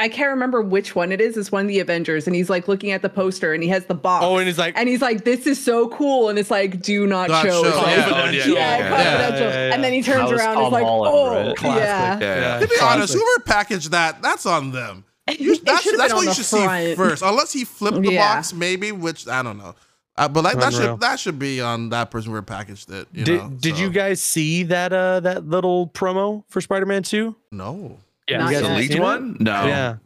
I can't remember which one it is. It's one of the Avengers, and he's like looking at the poster, and he has the box. Oh, and he's like, "This is so cool," and it's like, "Do not show." And then he turns around, and is like, "Oh, yeah." To be honest, whoever packaged that—that's on them. That's what you should see first, unless he flipped the box, maybe. Which I don't know. But like that should be on that person who packaged it. Did you guys see that little promo for Spider-Man 2? No. Yeah, the leaked one? No. Yeah.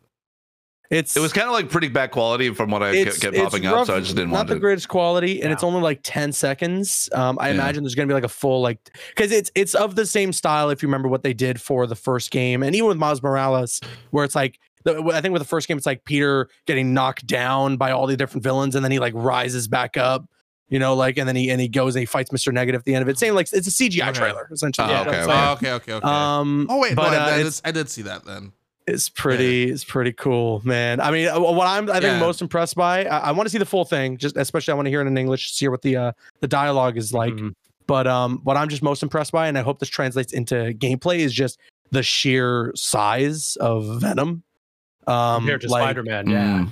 It was kind of like pretty bad quality from what I kept popping up, so I just didn't want to. Not the greatest quality, and it's only like 10 seconds. I imagine there's going to be like a full, like, because it's of the same style, if you remember what they did for the first game, and even with Miles Morales, where it's like, I think with the first game, it's like Peter getting knocked down by all the different villains, and then he like rises back up. You know, like, and then he goes and he fights Mr. Negative at the end of it. Saying like it's a CGI trailer, essentially. Okay. Oh wait, but, no, I did see that then. It's pretty, it's pretty cool, man. I mean, what I think most impressed by, I want to see the full thing. Just especially, I want to hear it in English, see what the dialogue is like. Mm-hmm. But what I'm just most impressed by, and I hope this translates into gameplay, is just the sheer size of Venom. Compared to like, Spider-Man, Venom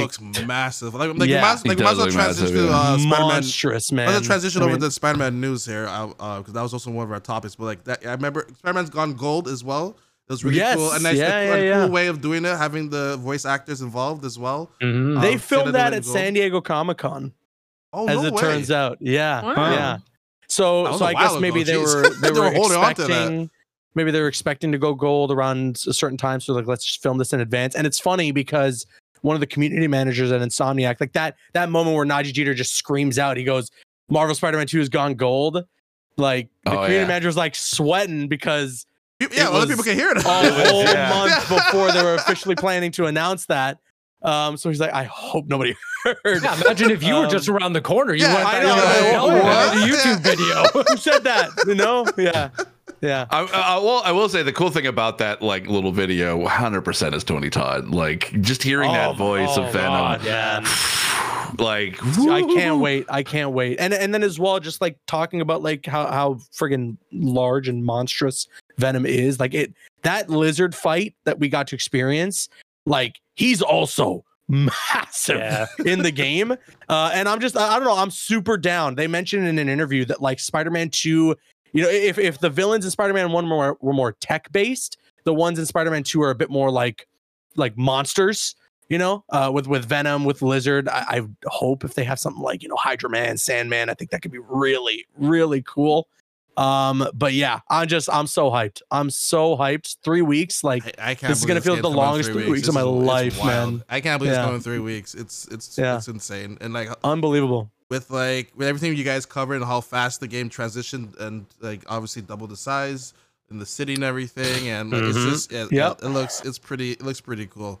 looks massive. Like might as well transition to Spider-Man. Monstrous, man. Might as well transition over to Spider-Man news here, because that was also one of our topics. But like, I remember Spider-Man's Gone Gold as well. It was really cool, and a cool way of doing it, having the voice actors involved as well. Mm-hmm. They filmed that at San Diego Comic-Con. Oh, as it turns out, yeah. So I guess maybe they were expecting. Maybe they're expecting to go gold around a certain time. So like, let's just film this in advance. And it's funny because one of the community managers at Insomniac, like that moment where Najee Jeter just screams out, he goes, Marvel Spider-Man 2 has gone gold. Like the community manager was like sweating because other people can hear it. A whole month before they were officially planning to announce that. So he's like, I hope nobody heard. Yeah, imagine if you were just around the corner. You went on the YouTube video. Who said that? You know? Yeah. Yeah. I will say the cool thing about that like little video 100% is Tony Todd. Like just hearing that voice of Venom. God, yeah. Like I can't wait. And then as well just like talking about like how friggin' large and monstrous Venom is. Like that lizard fight that we got to experience, like he's also massive in the game. And I'm just I don't know, I'm super down. They mentioned in an interview that like Spider-Man 2, you know, if the villains in Spider-Man 1 were more tech-based, the ones in Spider-Man 2 are a bit more like monsters, you know, with Venom, with Lizard. I hope if they have something like, you know, Hydra Man, Sandman, I think that could be really, really cool. But yeah, I'm so hyped. 3 weeks. Like I can't. This is gonna feel the longest 3 weeks of my life, man. I can't believe it's going 3 weeks. It's insane and like unbelievable. With everything you guys covered and how fast the game transitioned and like obviously double the size in the city and everything and like, it's just it looks pretty cool.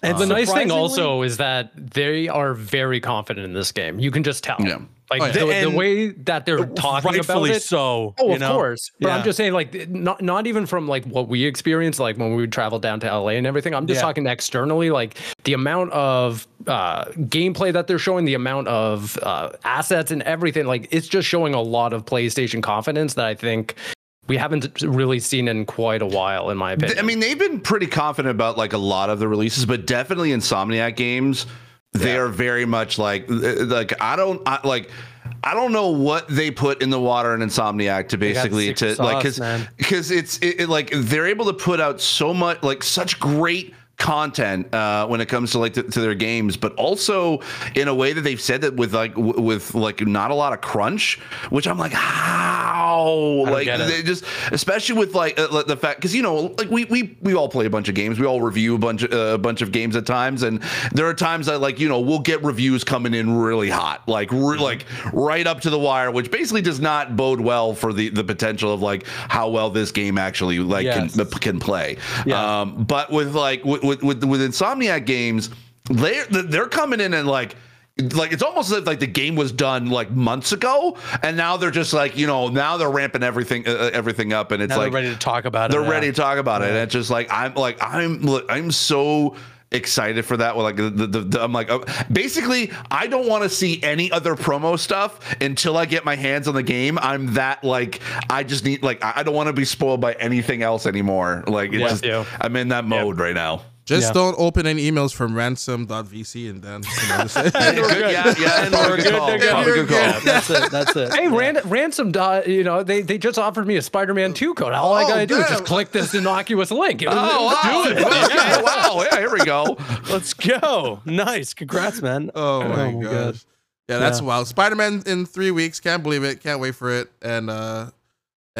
And the nice thing also is that they are very confident in this game. You can just tell. Yeah. Like the way that they're talking about it. So, of course. But I'm just saying, like, not even from like what we experienced, like when we would travel down to LA and everything. I'm just talking externally, like the amount of gameplay that they're showing, the amount of assets and everything. Like it's just showing a lot of PlayStation confidence that I think we haven't really seen in quite a while, in my opinion. I mean, they've been pretty confident about like a lot of the releases, but definitely Insomniac Games. They are very much like I don't know what they put in the water in Insomniac to basically to sauce, like because it's like they're able to put out so much like such great content when it comes to like to their games, but also in a way that they've said that with not a lot of crunch, which I'm like how like they just especially with like the fact because you know like we all play a bunch of games, we all review a bunch of games at times, and there are times that like you know we'll get reviews coming in really hot like right up to the wire, which basically does not bode well for the potential of like how well this game actually like can play. But with Insomniac Games, they're coming in and like it's almost as if like the game was done like months ago, and now they're just like you know now they're ramping everything up, and it's now like they're ready to talk about it. They're ready to talk about it, and it's just like I'm so excited for that. Well, like I'm like basically I don't want to see any other promo stuff until I get my hands on the game. I'm that like I just need like I don't want to be spoiled by anything else anymore. Like it's I'm in that mode right now. Just don't open any emails from ransom.vc and then we're good. That's it. Hey, ransom. You know they just offered me a Spider-Man 2 code. All I gotta do is just click this innocuous link. Let's do it. Wow. Yeah. Here we go. Let's go. Nice. Congrats, man. Oh my gosh. Yeah, that's wild. Spider-Man in 3 weeks. Can't believe it. Can't wait for it.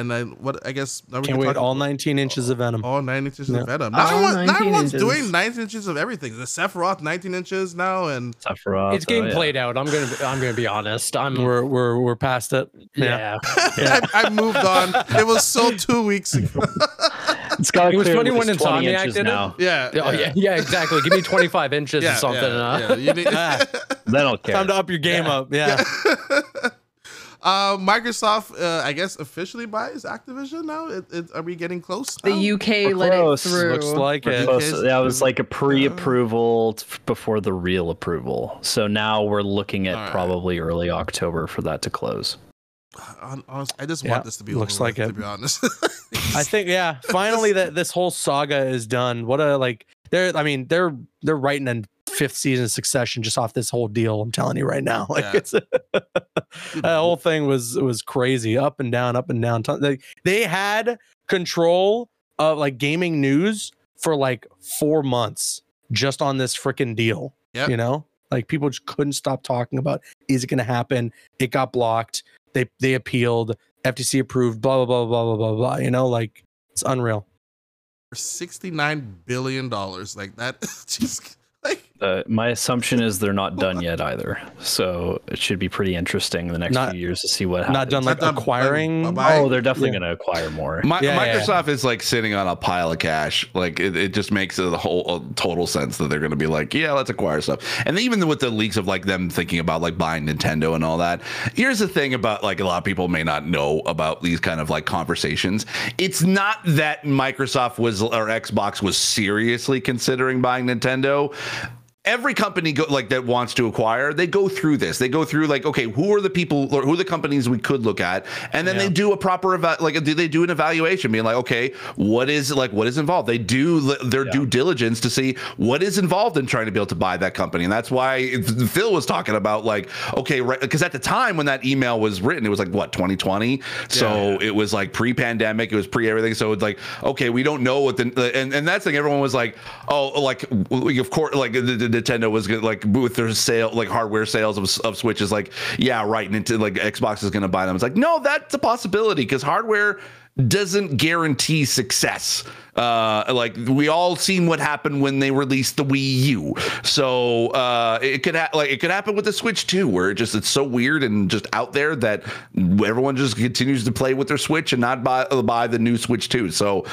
And then what? I guess now we can wait all 19 inches of Venom. All 9 inches of Venom. Now everyone's doing 19 inches of everything. The Sephiroth 19 inches now, and Sephiroth. It's game played out. I'm gonna be honest. We're past it. Yeah. I moved on. It was so 2 weeks ago. It was 21 Insomniac did now. Yeah, exactly. Give me 25 inches or something. Then I'll care. Time to up your game up. Yeah. Microsoft, I guess, officially buys Activision now. Are we getting close? Now? The UK let it through. Looks like it. That was like a pre-approval before the real approval. So now we're looking at probably early October for that to close. Honestly, I just want this to be over, to be honest. I think finally that this whole saga is done. What a they're writing and. Fifth season of Succession just off this whole deal. I'm telling you right now, like it's that whole thing was crazy, up and down. They had control of like gaming news for like 4 months just on this freaking deal. Yeah, you know, like people just couldn't stop talking about is it going to happen? It got blocked. They appealed. FTC approved. Blah blah blah blah blah blah. You know, like it's unreal. For $69 billion, like that just. My assumption is they're not done yet either, so it should be pretty interesting in the next few years to see what happens. Not done like acquiring. They're definitely going to acquire more. Microsoft is like sitting on a pile of cash. Like it just makes the whole total sense that they're going to be like, yeah, let's acquire stuff. And even with the leaks of like them thinking about like buying Nintendo and all that. Here's the thing about like a lot of people may not know about these kind of like conversations. It's not that Microsoft or Xbox was seriously considering buying Nintendo. Every company that wants to acquire, they go through this. They go through like, okay, who are the people or who are the companies we could look at? And then they do a proper, do an evaluation being like, okay, what is involved? They do their due diligence to see what is involved in trying to be able to buy that company. And that's why Phil was talking about like, okay, right. Because at the time when that email was written, it was like, what, 2020? Yeah. So it was like pre-pandemic. It was pre-everything. So it's like, okay, we don't know what the, and that's like everyone was like, oh, like, of course, like the Nintendo was gonna, like, with their sale, like hardware sales of Switches, like, yeah, right, Nintendo, like Xbox is gonna buy them. It's like, no, that's a possibility because hardware doesn't guarantee success. Like we all seen what happened when they released the Wii U. So it could happen with the Switch too, where it's so weird and just out there that everyone just continues to play with their Switch and not buy the new Switch 2. So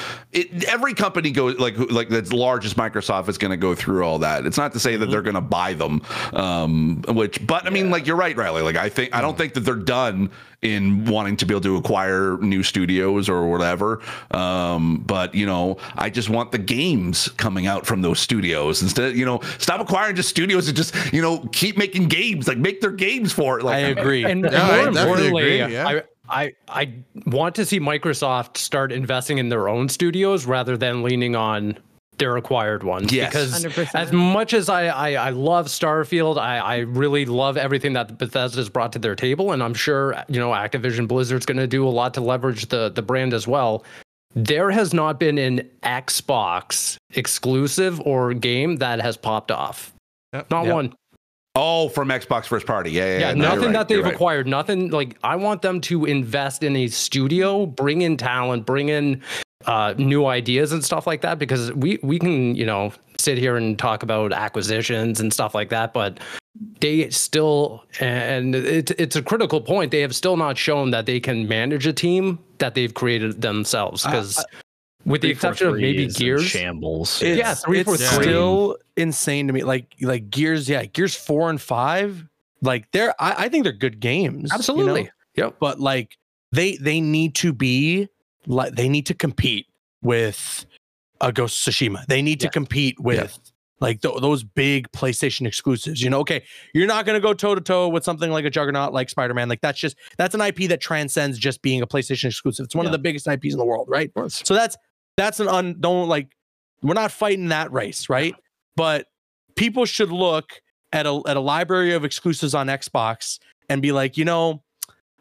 every company goes like that's large as Microsoft is going to go through all that. It's not to say that they're going to buy them, but I mean, like, you're right, Riley. Like I don't think that they're done in wanting to be able to acquire new studios or whatever. But you know, I just want the games coming out from those studios instead. You know, stop acquiring just studios and just, you know, keep making games. Like, make their games for it. Like, I agree. And more importantly, I want to see Microsoft start investing in their own studios rather than leaning on their acquired ones. Yes. Because 100%. As much as I love Starfield, I really love everything that Bethesda's brought to their table, and I'm sure, you know, Activision Blizzard's going to do a lot to leverage the brand as well. There has not been an Xbox exclusive or game that has popped off. Yep. Not one. Oh, from Xbox first party. Yeah. Nothing that they've acquired. Nothing. Like, I want them to invest in a studio, bring in talent, bring in new ideas and stuff like that, because we can, you know, sit here and talk about acquisitions and stuff like that, but they still, and it's a critical point, they have still not shown that they can manage a team that they've created themselves, because with the exception of maybe Gears, shambles. It's still insane to me. Like Gears, Gears 4 and 5, like I think they're good games, absolutely, you know? Yep. But like they need to be like, they need to compete with a Ghost of Tsushima. They need to compete with like those big PlayStation exclusives. You know, okay, you're not going to go toe to toe with something like a juggernaut like Spider-Man. Like that's an IP that transcends just being a PlayStation exclusive. It's one of the biggest IPs in the world, right? So we're not fighting that race, right? Yeah. But people should look at a library of exclusives on Xbox and be like, you know,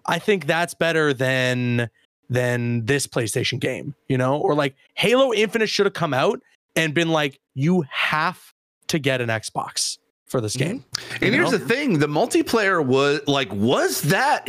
I think that's better than this PlayStation game, you know? Or like Halo Infinite should have come out and been like, you have to get an Xbox for this game. And here's the thing, the multiplayer was good.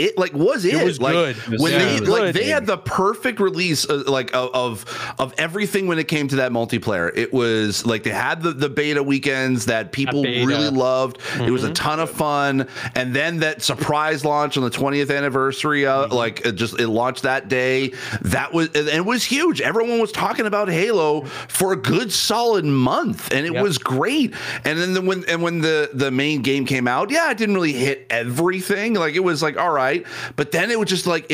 They had the perfect release of everything when it came to that multiplayer. It was like they had the beta weekends that people really loved. It was a ton of fun, and then that surprise launch on the 20th anniversary it launched that day. That was, and it was huge. Everyone was talking about Halo for a good solid month, and it was great. And then when the main game came out, it didn't really hit everything. Like, it was like, all right, but then it was just like,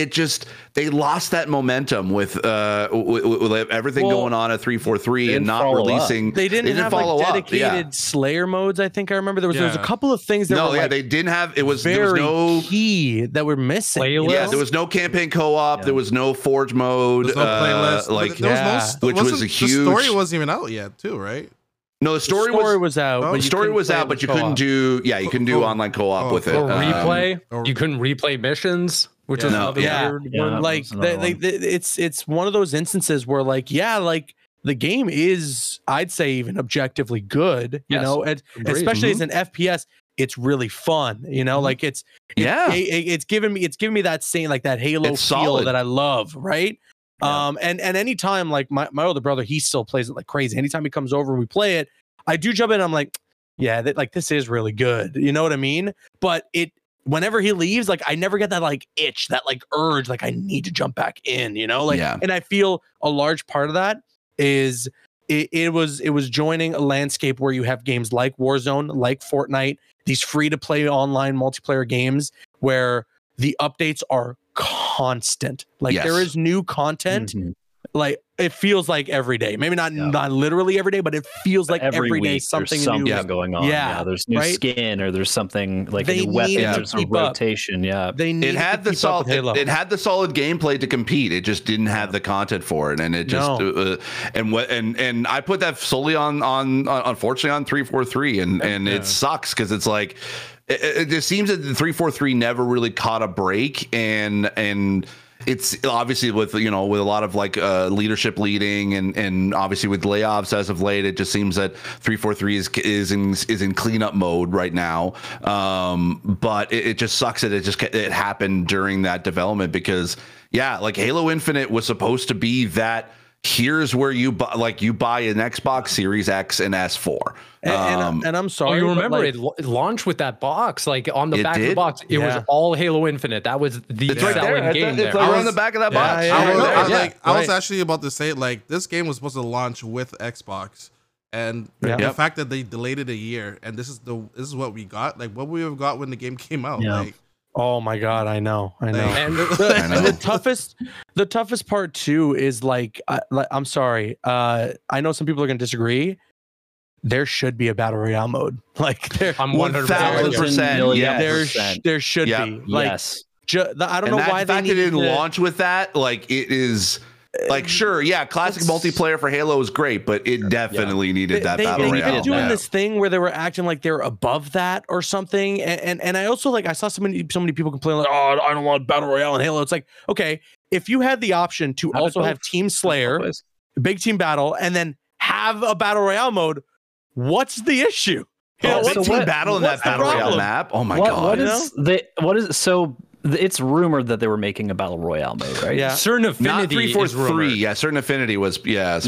they lost that momentum with everything going on at 343 and not releasing up. They didn't have dedicated Slayer modes. I think I remember there was a couple of things that they didn't have. It was very key that were missing. There was no campaign co-op. There was no Forge mode. There was no playlist. Which was a huge. The story wasn't even out yet, too, right? No, the story was out, but you couldn't do online co-op with it. Or replay. You couldn't replay missions, which is weird. Like it's one of those instances where like the game is, I'd say, even objectively good. You know, and especially as an FPS, it's really fun. You know, like it's giving me that same, like, that Halo feel that I love, right? Yeah. And anytime, like, my older brother, he still plays it like crazy. Anytime he comes over and we play it, I do jump in. I'm like, this is really good. You know what I mean? But whenever he leaves, like, I never get that like itch, that like urge, like I need to jump back in, you know? Like, and I feel a large part of that is it was joining a landscape where you have games like Warzone, like Fortnite, these free to play online multiplayer games where the updates are constant. Like there is new content. Like, it feels like every day, maybe not literally every day, but it feels like every day something new going on. There's new skin, or there's something like a new weapon. There's a rotation. It had the solid gameplay to compete. It just didn't have the content for it, and it just and I put that solely on unfortunately on 343, and it sucks because it's like it seems that the 343 never really caught a break, and it's obviously with, you know, with a lot of like leadership leading and obviously with layoffs as of late, it just seems that 343 is in cleanup mode right now. But it just sucks that it happened during that development, because yeah, like Halo Infinite was supposed to be that. Here's where you buy, like you buy an Xbox Series X and S4. And I'm sorry, you remember like, it launched with that box, like on the back of the box. It was all Halo Infinite. That was the selling game. It's like on the back of that box. I was actually about to say, like, this game was supposed to launch with Xbox, and the fact that they delayed it a year, and this is what we got. Like, what we have got when the game came out. Yeah. Like, oh my God, I know. And the toughest part too is like, I'm sorry, I know some people are gonna disagree. There should be a battle royale mode. Like, I'm 100%. Yeah, there should be. Like, yes. I don't know why they didn't launch with that. Like, it is. Like, sure, yeah, classic multiplayer for Halo is great, but it definitely needed that battle royale. They were doing this thing where they were acting like they were above that or something, and I also, like, I saw so many people complain like, oh, I don't want battle royale in Halo. It's like, okay, if you had the option to also have Team Slayer, big team battle, and then have a battle royale mode, what's the issue? Yeah, so team battle in that battle royale map? Oh my God! What is It's rumored that they were making a battle royale mode, right? Yeah. Certain Affinity. Certain Affinity was, supposed to.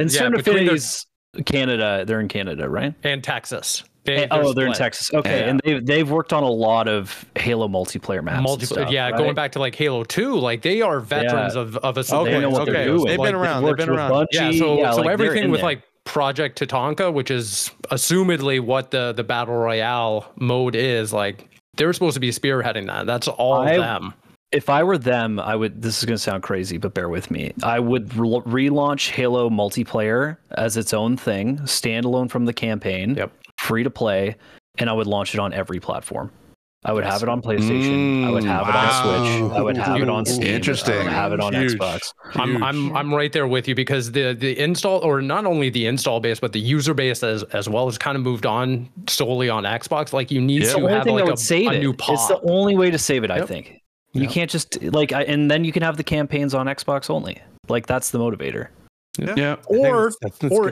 And Certain Affinity is Canada. They're in Canada, right? And Texas. They're in Texas. Okay. Yeah. And they've worked on a lot of Halo multiplayer maps. Right? Going back to like Halo 2, like they are veterans of a subject. They've been around. Bungie, so everything with like Project Tatanka, which is assumedly what the battle royale mode is, like. They were supposed to be spearheading that. That's all them. If I were them, I would. This is going to sound crazy, but bear with me. I would relaunch Halo multiplayer as its own thing, standalone from the campaign, free to play, and I would launch it on every platform. I would have it on PlayStation. I would have it on Switch. I would have it on Steam. Interesting. I would have it on Xbox. I'm right there with you, because the install, or not only the install base, but the user base as well, has kind of moved on solely on Xbox. Like, you need to have like a new pod. It's the only way to save it, I think. You can't just like, and then you can have the campaigns on Xbox only. Like, that's the motivator. Yeah. Or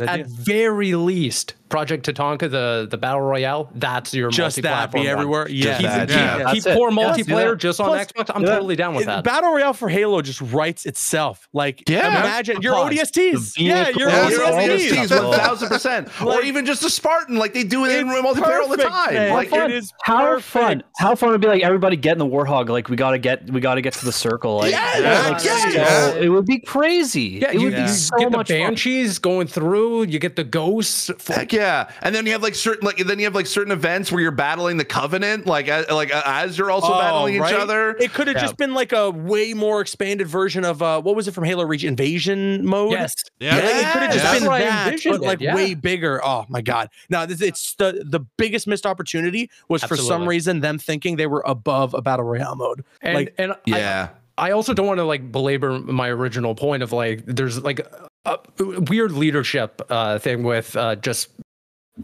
at very least, Project Tatanka, the battle royale. That's your just multi-platform. Just that be everywhere. Yeah. Keep core multiplayer just on Xbox. I'm totally down with that. Battle royale for Halo just writes itself. Like, imagine your ODSTs. Yeah, your ODSTs. 1000%. Or even just a Spartan, like they do it in multiplayer all the time. Like, it is how fun would be like everybody get in the Warhog. Like, we gotta get to the circle. Like, it would be crazy. Yeah, you get the Banshees going through. You get the ghosts. Heck yeah, and then you have like certain events where you're battling the Covenant, as you're also battling each other. It could have just been like a way more expanded version of what was it from Halo Reach, Invasion mode? Yes, yeah, it could have just been that, but like way bigger. Oh my God! Now it's the biggest missed opportunity was for some reason them thinking they were above a battle royale mode. I also don't want to like belabor my original point of like there's like a weird leadership thing with just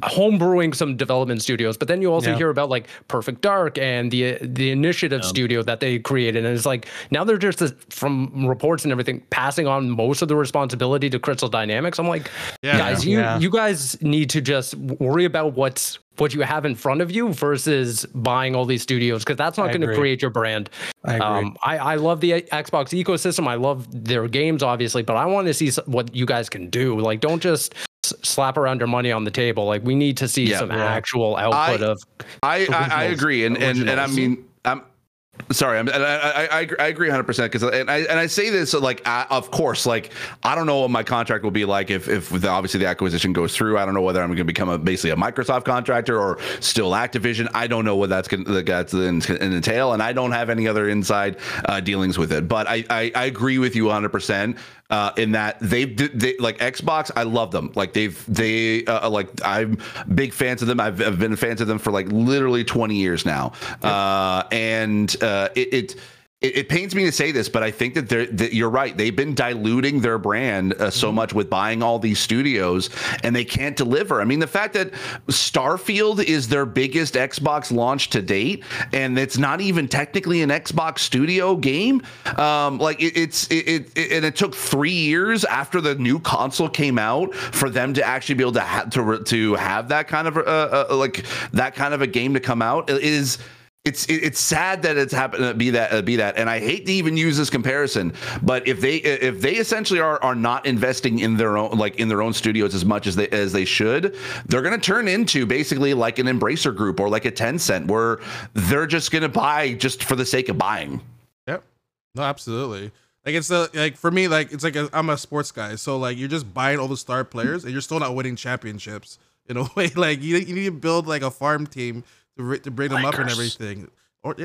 homebrewing some development studios, but then you also hear about like Perfect Dark and the Initiative studio that they created, and it's like now they're just from reports and everything passing on most of the responsibility to Crystal Dynamics. I'm like, guys, you guys need to just worry about what you have in front of you versus buying all these studios, because that's not going to create your brand. I love the Xbox ecosystem. I love their games, obviously, but I want to see what you guys can do. Like, don't just slap around your money on the table. Like, we need to see some actual output I agree, and I mean, I'm sorry, I agree 100%, because and I say this like, of course, like I don't know what my contract will be like if obviously the acquisition goes through. I don't know whether I'm going to become basically a Microsoft contractor or still Activision. I don't know what that's going to entail, and I don't have any other inside dealings with it. But I agree with you 100%. In that they like Xbox, I love them. Like I'm big fans of them. I've been fans of them for like literally 20 years now. And it It pains me to say this, but I think that you're right. They've been diluting their brand so much with buying all these studios, and they can't deliver. I mean, the fact that Starfield is their biggest Xbox launch to date, and it's not even technically an Xbox studio game, and it took 3 years after the new console came out for them to actually be able to have that kind of a game to come out. It's sad that it's happened to be that, and I hate to even use this comparison, but if they essentially are not investing in their own studios as much as they should, they're going to turn into basically like an Embracer Group or like a Tencent, where they're just going to buy just for the sake of buying. Yep, no, absolutely. Like for me, I'm a sports guy, so like you're just buying all the star players, and you're still not winning championships in a way. Like you need to build like a farm team to bring them up and everything. Or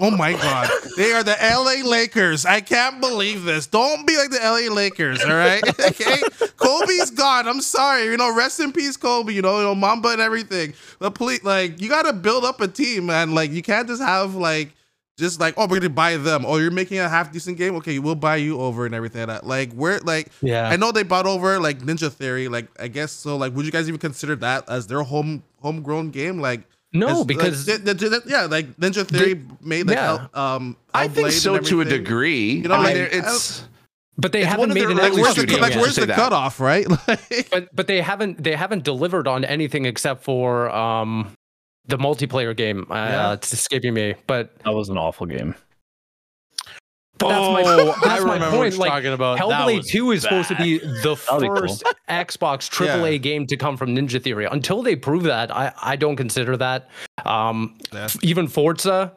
oh my God, they are the LA Lakers. I can't believe this. Don't be like the LA Lakers, all right? Okay, Kobe's gone. I'm sorry, rest in peace, Kobe. Mamba and everything. But please, you gotta build up a team, man. You can't just have oh, we're gonna buy them. Oh, you're making a half decent game. Okay, we'll buy you over and everything. Yeah. I know they bought over Ninja Theory. I guess so. Would you guys even consider that as their homegrown game? No, because Ninja Theory made I think so to a degree. But they haven't made an excellent game. Where's the cutoff, right? But they haven't delivered on anything except for the multiplayer game. It's escaping me. But that was an awful game. That's my point. Talking about Hellblade 2 is supposed to be the first Xbox AAA game to come from Ninja Theory. Until they prove that, I don't consider that. Even Forza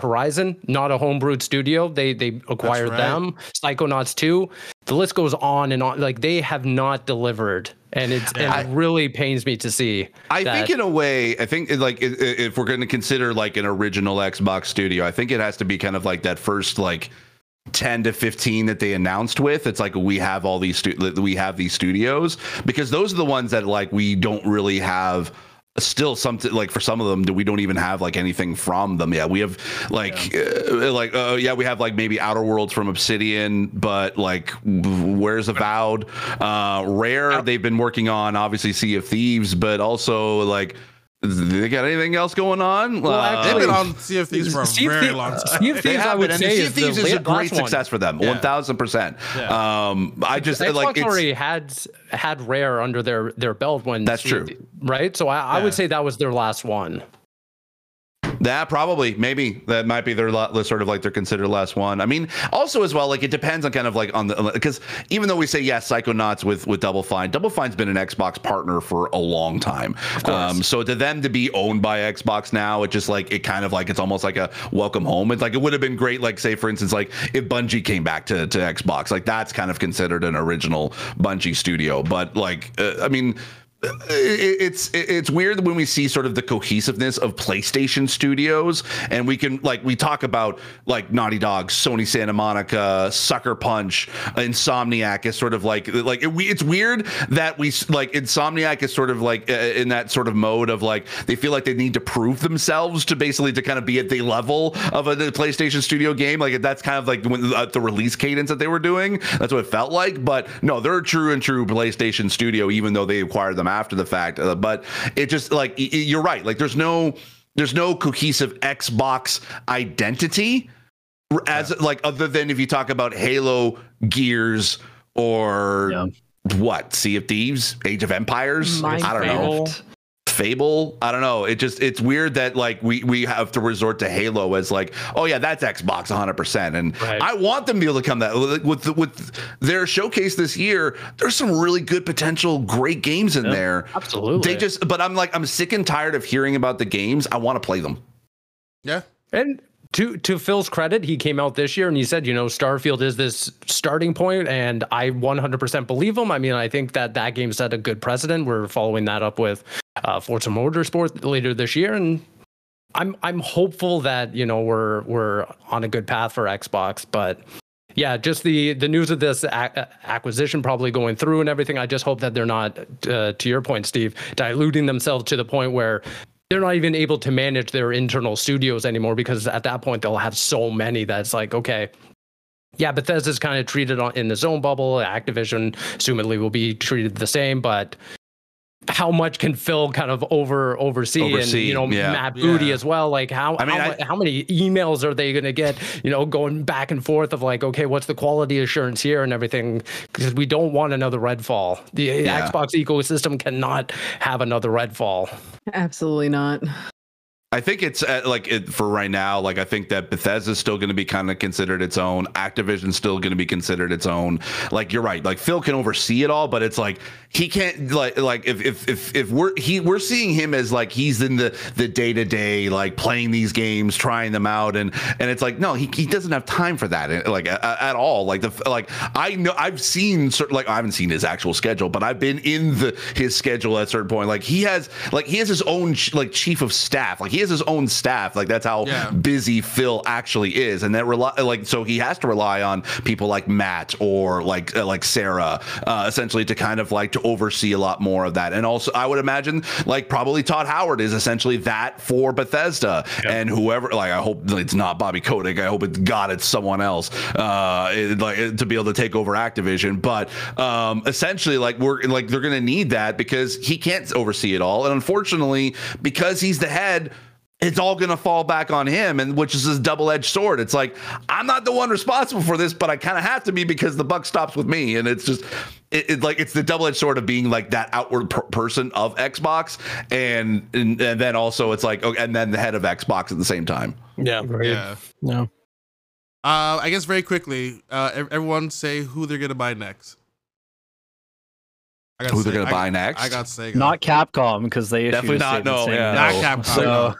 Horizon, not a homebrewed studio, they acquired them. Psychonauts 2, the list goes on and on. They have not delivered. And it really pains me to see. I think in a way, if we're going to consider an original Xbox studio, I think it has to be kind of that first 10 to 15 that they announced with. It's we have all these studios, because those are the ones that we don't really have. Still something for some of them we don't even have anything from them. Yeah, we have we have maybe Outer Worlds from Obsidian, but where's Avowed? Rare, they've been working on obviously Sea of Thieves, but also they got anything else going on? Well, they've been on Sea of Thieves for a very long time. Sea of Thieves, I would say, is a great success for them, 1,000%. I just Xbox already had Rare under their belt when that's true, right? So I would say that was their last one. That probably, maybe that might be their sort of their considered last one. I mean, also as well, it depends on kind of on the, because even though we say yes, Psychonauts with Double Fine, Double Fine's been an Xbox partner for a long time. So to them to be owned by Xbox now, it just it kind of it's almost a welcome home. It's it would have been great, say for instance, if Bungie came back to Xbox, that's kind of considered an original Bungie studio. But I mean, it's weird when we see sort of the cohesiveness of PlayStation studios, and we can we talk about Naughty Dog, Sony Santa Monica, Sucker Punch, Insomniac is sort of it's weird that we Insomniac is sort of in that sort of mode of they feel they need to prove themselves to basically to kind of be at the level of a PlayStation studio game. That's kind of when the release cadence that they were doing, that's what it felt like. But no, they're a true PlayStation studio, even though they acquired them after the fact, but it just you're right, there's no cohesive Xbox identity as other than if you talk about Halo, Gears, or Sea of Thieves, Age of Empires, Fable, I don't know. It's weird that we have to resort to Halo as oh yeah, that's Xbox 100%. And I want them to be able to come that with their showcase this year. There's some really good potential, great games in there. Absolutely. But I'm sick and tired of hearing about the games. I want to play them. Yeah. And to Phil's credit, he came out this year and he said, Starfield is this starting point, and I 100% believe him. I mean, I think that game set a good precedent. We're following that up with Forza Motorsport later this year, and I'm hopeful that we're on a good path for Xbox. But yeah, just the news of this acquisition probably going through and everything. I just hope that they're not, to your point, Steve, diluting themselves to the point where they're not even able to manage their internal studios anymore, because at that point they'll have so many that it's like, okay, yeah, Bethesda's kind of treated in its own bubble. Activision assumedly will be treated the same, but how much can Phil kind of oversee and, you know, Matt Booty as well? Like how many emails are they going to get, you know, going back and forth of like, okay, what's the quality assurance here and everything? Because we don't want another Redfall. The Xbox ecosystem cannot have another Redfall. Absolutely not. I think it's for right now, like I think that Bethesda's still going to be kind of considered its own. Activision's still going to be considered its own. Like, you're right. Like, Phil can oversee it all, but it's like he can't like if we're seeing him as like he's in the day-to-day, like playing these games, trying them out, and it's like, no, he doesn't have time for that, like at all. Like I know I've seen certain, like I haven't seen his actual schedule, but I've been in his schedule at a certain point. Like he has his own chief of staff. Like he has his own staff. Like that's how busy Phil actually is, and that so he has to rely on people like Matt or like Sarah essentially to kind of like to oversee a lot more of that. And also I would imagine like probably Todd Howard is essentially that for Bethesda, and whoever, like I hope it's not Bobby Kotick, I hope it's someone else to be able to take over Activision, but essentially like they're gonna need that because he can't oversee it all, and unfortunately because he's the head, it's all going to fall back on him, and which is his double-edged sword. It's like, I'm not the one responsible for this, but I kind of have to be because the buck stops with me. And it's just it's the double-edged sword of being like that outward person of Xbox. And then also it's like, okay, and then the head of Xbox at the same time. Yeah. Right. Yeah. No. I guess very quickly, everyone say who they're going to buy next. Who they're going to buy next? I got Sega. Not Capcom, because they definitely not Capcom. So,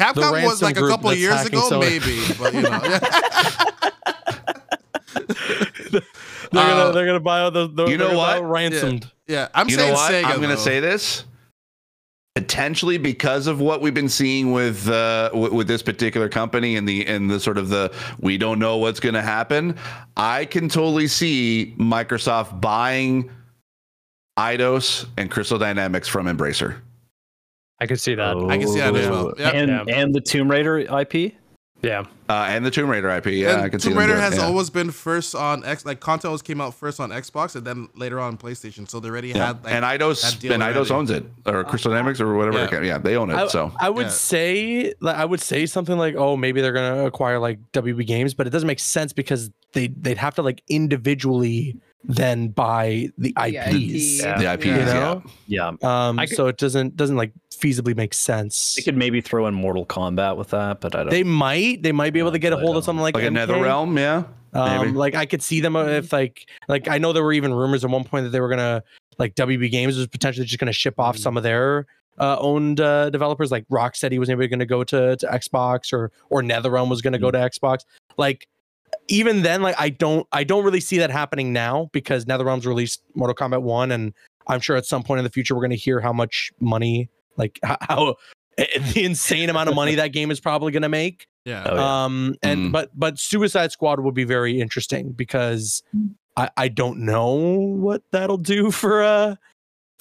Capcom was like a couple of years ago, maybe. But, you know. They're going to buy all the you know what? Ransomed. Yeah. I'm you saying Sega. I'm going to say this. Potentially because of what we've been seeing with this particular company and the sort of the we don't know what's going to happen. I can totally see Microsoft buying Eidos and Crystal Dynamics from Embracer. I could see that. I can see that as well. Yep. And the Tomb Raider IP. Yeah. And the Tomb Raider IP. Yeah, and I can see that. Tomb Raider has always been first on X. Like Content always came out first on Xbox and then later on PlayStation. So they already had. Like, and Eidos owns it, or Crystal Dynamics, or whatever. Yeah, they own it. I would say something like, oh, maybe they're gonna acquire like WB Games, but it doesn't make sense because they'd have to like individually then buy the IPs. The IPs, you know? So it doesn't like feasibly make sense. They could maybe throw in Mortal Kombat with that, but I don't. They might be able to get a hold of something like NetherRealm, maybe. Like I could see them if like I know there were even rumors at one point that they were gonna like WB Games was potentially just gonna ship off some of their owned developers, like Rocksteady was maybe gonna go to Xbox or NetherRealm was gonna go to Xbox. Like even then, like I don't really see that happening now because NetherRealm's released Mortal Kombat 1, and I'm sure at some point in the future we're going to hear how much money, like how the insane amount of money that game is probably going to make. Yeah. But Suicide Squad will be very interesting because I don't know what that'll do for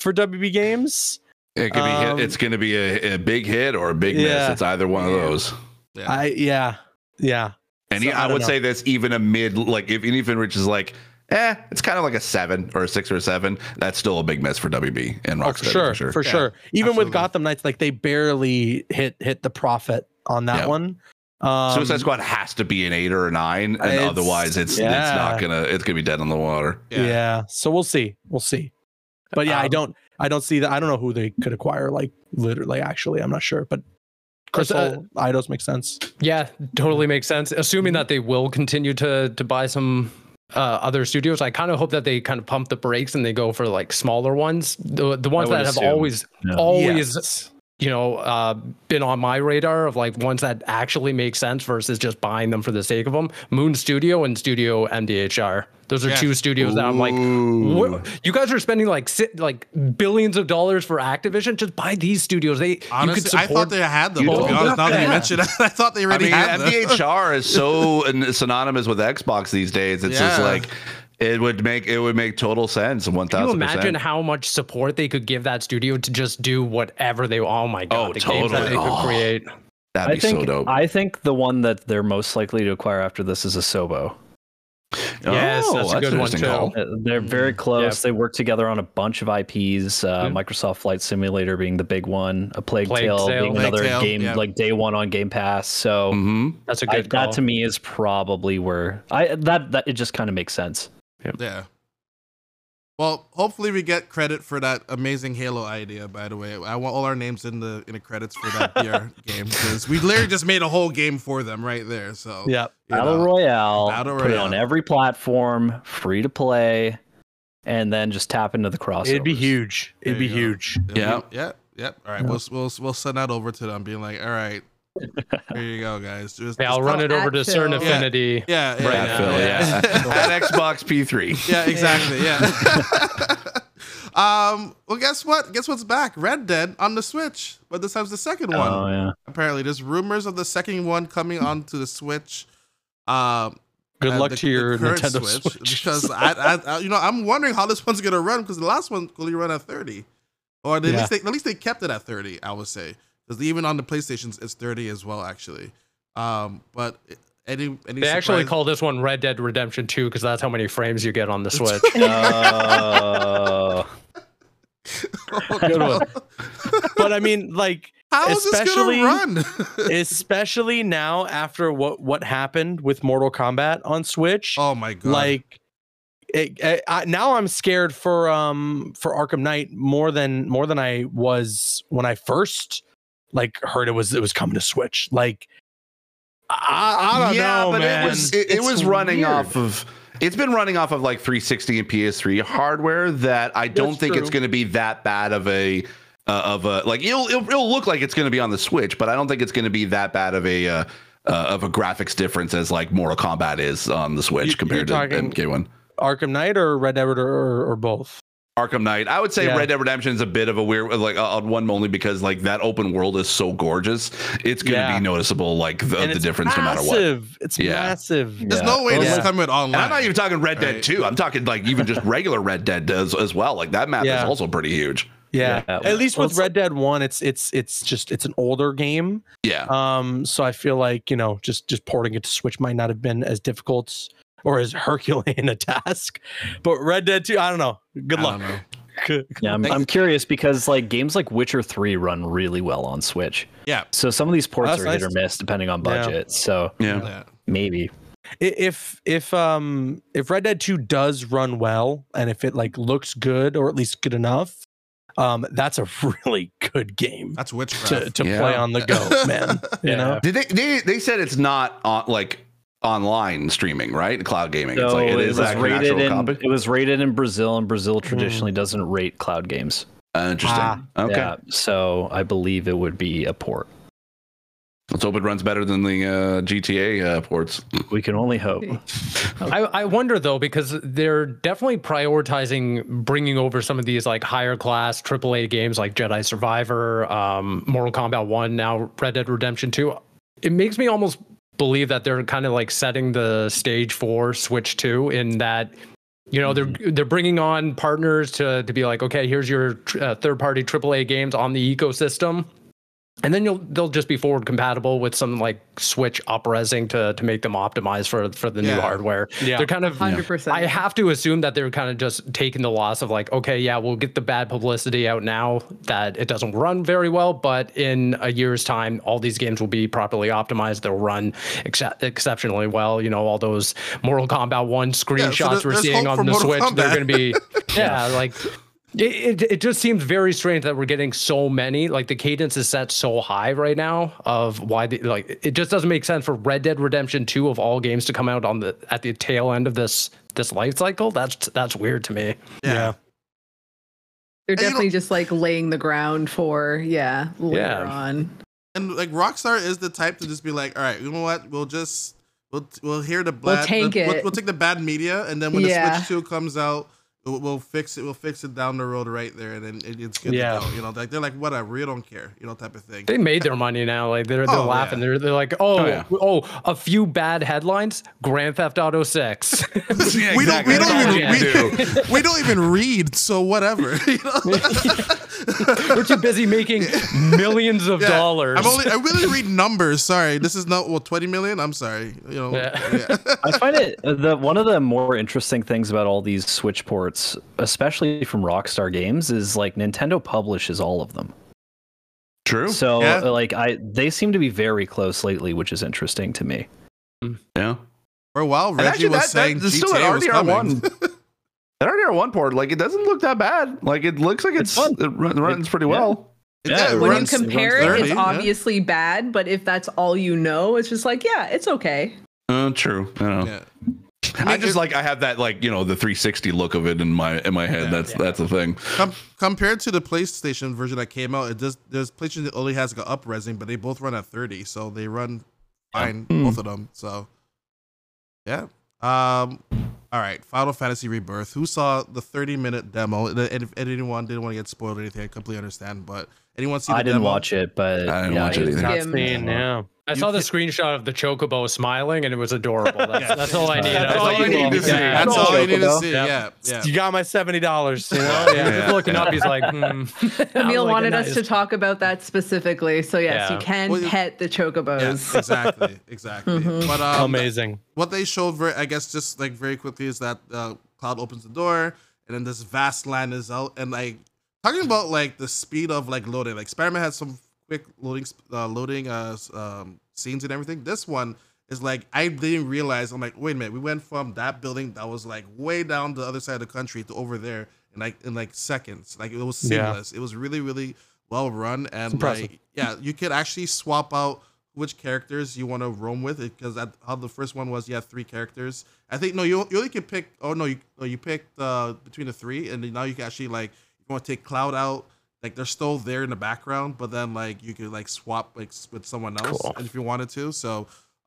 WB Games. It could be hit. It's going to be a big hit or a big miss. It's either one of those. Yeah. And so, I would say that's even a mid, like even Rich is like, it's kind of like a 7 or a 6 or a 7. That's still a big mess for WB and Rocksteady. For sure. Even with Gotham Knights, like they barely hit the profit on that one. Suicide Squad has to be an 8 or a 9, and otherwise it's not gonna, it's gonna be dead on the water. Yeah. So we'll see. But yeah, I don't see that. I don't know who they could acquire. Like literally, actually, I'm not sure, but. Eidos makes sense. Yeah, totally makes sense. Assuming that they will continue to buy some other studios, I kind of hope that they kind of pump the brakes and they go for like smaller ones. The ones that have always you know, been on my radar of like ones that actually make sense versus just buying them for the sake of them. Moon Studio and Studio MDHR. Those are two studios that I'm like, you guys are spending like billions of dollars for Activision. Just buy these studios. Honestly, you could support. I thought they had them. Now that you mentioned it, I thought they already had them. MDHR is so synonymous with Xbox these days. It's just like. It would make total sense. 1,000%. Can you imagine how much support they could give that studio to just do whatever they? Oh my god! Oh, the totally. Games that they could create. That'd be so dope. I think the one that they're most likely to acquire after this is Asobo. Yes, oh, that's a good one too. Call. They're very close. Yeah. They work together on a bunch of IPs. Microsoft Flight Simulator being the big one, a Plague Tale being another game like day one on Game Pass. So that's a good call. That to me is probably where that it just kind of makes sense. Yep. Yeah. Well, hopefully we get credit for that amazing Halo idea. By the way, I want all our names in the credits for that BR game because we literally just made a whole game for them right there. So yeah, Battle Royale, put it on every platform, free to play, and then just tap into the crossovers. It'd be huge. It'd be huge. Yeah. All right, we'll send that over to them, being like, all right. There you go, guys. I'll run it over to Certain Affinity. Yeah. Right now. At Xbox P3. Yeah, exactly. Yeah. Well, guess what? Guess what's back? Red Dead on the Switch, but this time's the second one. Oh yeah. Apparently, there's rumors of the second one coming onto the Switch. Good luck to your Nintendo Switch. Because I'm wondering how this one's gonna run because the last one only run at 30, or at least they kept it at 30. I would say. Even on the PlayStations, it's 30 as well, actually. But any they actually call this one Red Dead Redemption 2 because that's how many frames you get on the Switch. Good one. But I mean, like, how is this gonna run? Especially now after what happened with Mortal Kombat on Switch. Oh my god! Like. Now I'm scared for Arkham Knight more than I was when I first like heard it was coming to Switch. Like I don't know, but man. It was running weird. It's been running off of like 360 and PS3 hardware that I don't think it's going to be that bad of a. Like it'll look like it's going to be on the Switch, but I don't think it's going to be that bad of a graphics difference as like Mortal Kombat is on the Switch compared to MK1. Arkham Knight or Red Dead or both? Arkham Knight. I would say Red Dead Redemption is a bit of a weird like one only because like that open world is so gorgeous. It's going to be noticeable like the difference massive. No matter what. It's massive. There's no way this is coming online. And I'm not even talking Red Dead 2. I'm talking like even just regular Red Dead does as well. Like that map is also pretty huge. Yeah. At least with Red Dead 1 it's an older game. Yeah. So I feel like, you know, just porting it to Switch might not have been as difficult or is Herculean a task? But Red Dead 2, I don't know. Good luck. Yeah, I'm curious because like games like Witcher 3 run really well on Switch. Yeah. So some of these ports are hit or miss depending on budget. Yeah. So maybe if Red Dead 2 does run well and if it like looks good or at least good enough, that's a really good game. That's witchcraft to play on the go, man. You know, did they said it's not on like. Online streaming, right? Cloud gaming. So it's like it is rated it was rated in Brazil, and Brazil traditionally doesn't rate cloud games. Interesting. Okay. Yeah, so I believe it would be a port. Let's hope it runs better than the GTA ports. We can only hope. I wonder, though, because they're definitely prioritizing bringing over some of these like higher class AAA games like Jedi Survivor, Mortal Kombat 1, now Red Dead Redemption 2. It makes me almost believe that they're kind of like setting the stage for Switch 2 in that, you know, they're bringing on partners to be like, okay, here's your third party AAA games on the ecosystem, and then they'll just be forward compatible with some like Switch up-resing to make them optimize for the new hardware. Yeah, they're kind of 100%. I have to assume that they're kind of just taking the loss of like, okay, yeah, we'll get the bad publicity out now that it doesn't run very well, but in a year's time, all these games will be properly optimized. They'll run exceptionally well. You know, all those Mortal Kombat 1 screenshots so we're seeing on the Switch, they're going to be, like. It just seems very strange that we're getting so many, like the cadence is set so high right now of why like it just doesn't make sense for Red Dead Redemption 2 of all games to come out at the tail end of this life cycle. That's weird to me. Yeah. They're definitely just like laying the ground for later on. And like Rockstar is the type to just be like, all right, you know what? We'll take the bad media, and then when the Switch 2 comes out, We'll fix it. We'll fix it down the road, right there, and then it's good to go. You know, like they're like, whatever, you don't care, you know, type of thing. They made their money now. Like they're laughing. Yeah. They're like, a few bad headlines. Grand Theft Auto 6. Yeah, exactly. We don't even read. So whatever. You know? We're too busy making millions of dollars. I really read numbers. Sorry, this is not 20 million. I'm sorry. You know. Yeah. Yeah. I find it one of the more interesting things about all these Switch ports, especially from Rockstar Games, is like Nintendo publishes all of them. True. So they seem to be very close lately, which is interesting to me. Yeah. For a while, Reggie actually, was saying that, GTA was coming. That RDR1 port, like, it doesn't look that bad. Like, it looks like it runs pretty well. Yeah, when you compare it, it's obviously bad, but if that's all you know, it's just like, yeah, it's okay. True. I don't know. Yeah. I just like, I have that, like, you know, the 360 look of it in my head. That's the thing. Compared to the PlayStation version that came out, it does. There's PlayStation that only has up-resing, but they both run at 30, so they run fine, both of them. So, yeah. All right, Final Fantasy Rebirth. Who saw the 30-minute demo? And if anyone didn't want to get spoiled or anything, I completely understand. But anyone see the demo? I didn't watch it either. Yeah. I saw the screenshot of the Chocobo smiling, and it was adorable. That's all I need. That's all I need to see. Yeah. You got my $70. You know? Just looking up, he's like, Camille wanted us to talk about that specifically. So yes, you can pet the Chocobos. Yes, exactly. But amazing. What they showed, I guess, just like very quickly, is that Cloud opens the door, and then this vast land is out, and like talking about like the speed of like loading. Like Spider-Man had some quick loading scenes and everything. This one is like, I didn't realize, I'm like, wait a minute, we went from that building that was like way down the other side of the country to over there in like seconds. Like, it was seamless. It was really, really well run, and like, you could actually swap out which characters you want to roam with, because how the first one was, you have three characters, I think. No, you only could pick, you picked between the three, and now you can actually, like, you want to take Cloud out. Like, they're still there in the background, but then, like, you could, like, swap, like, with someone else if you wanted to. So,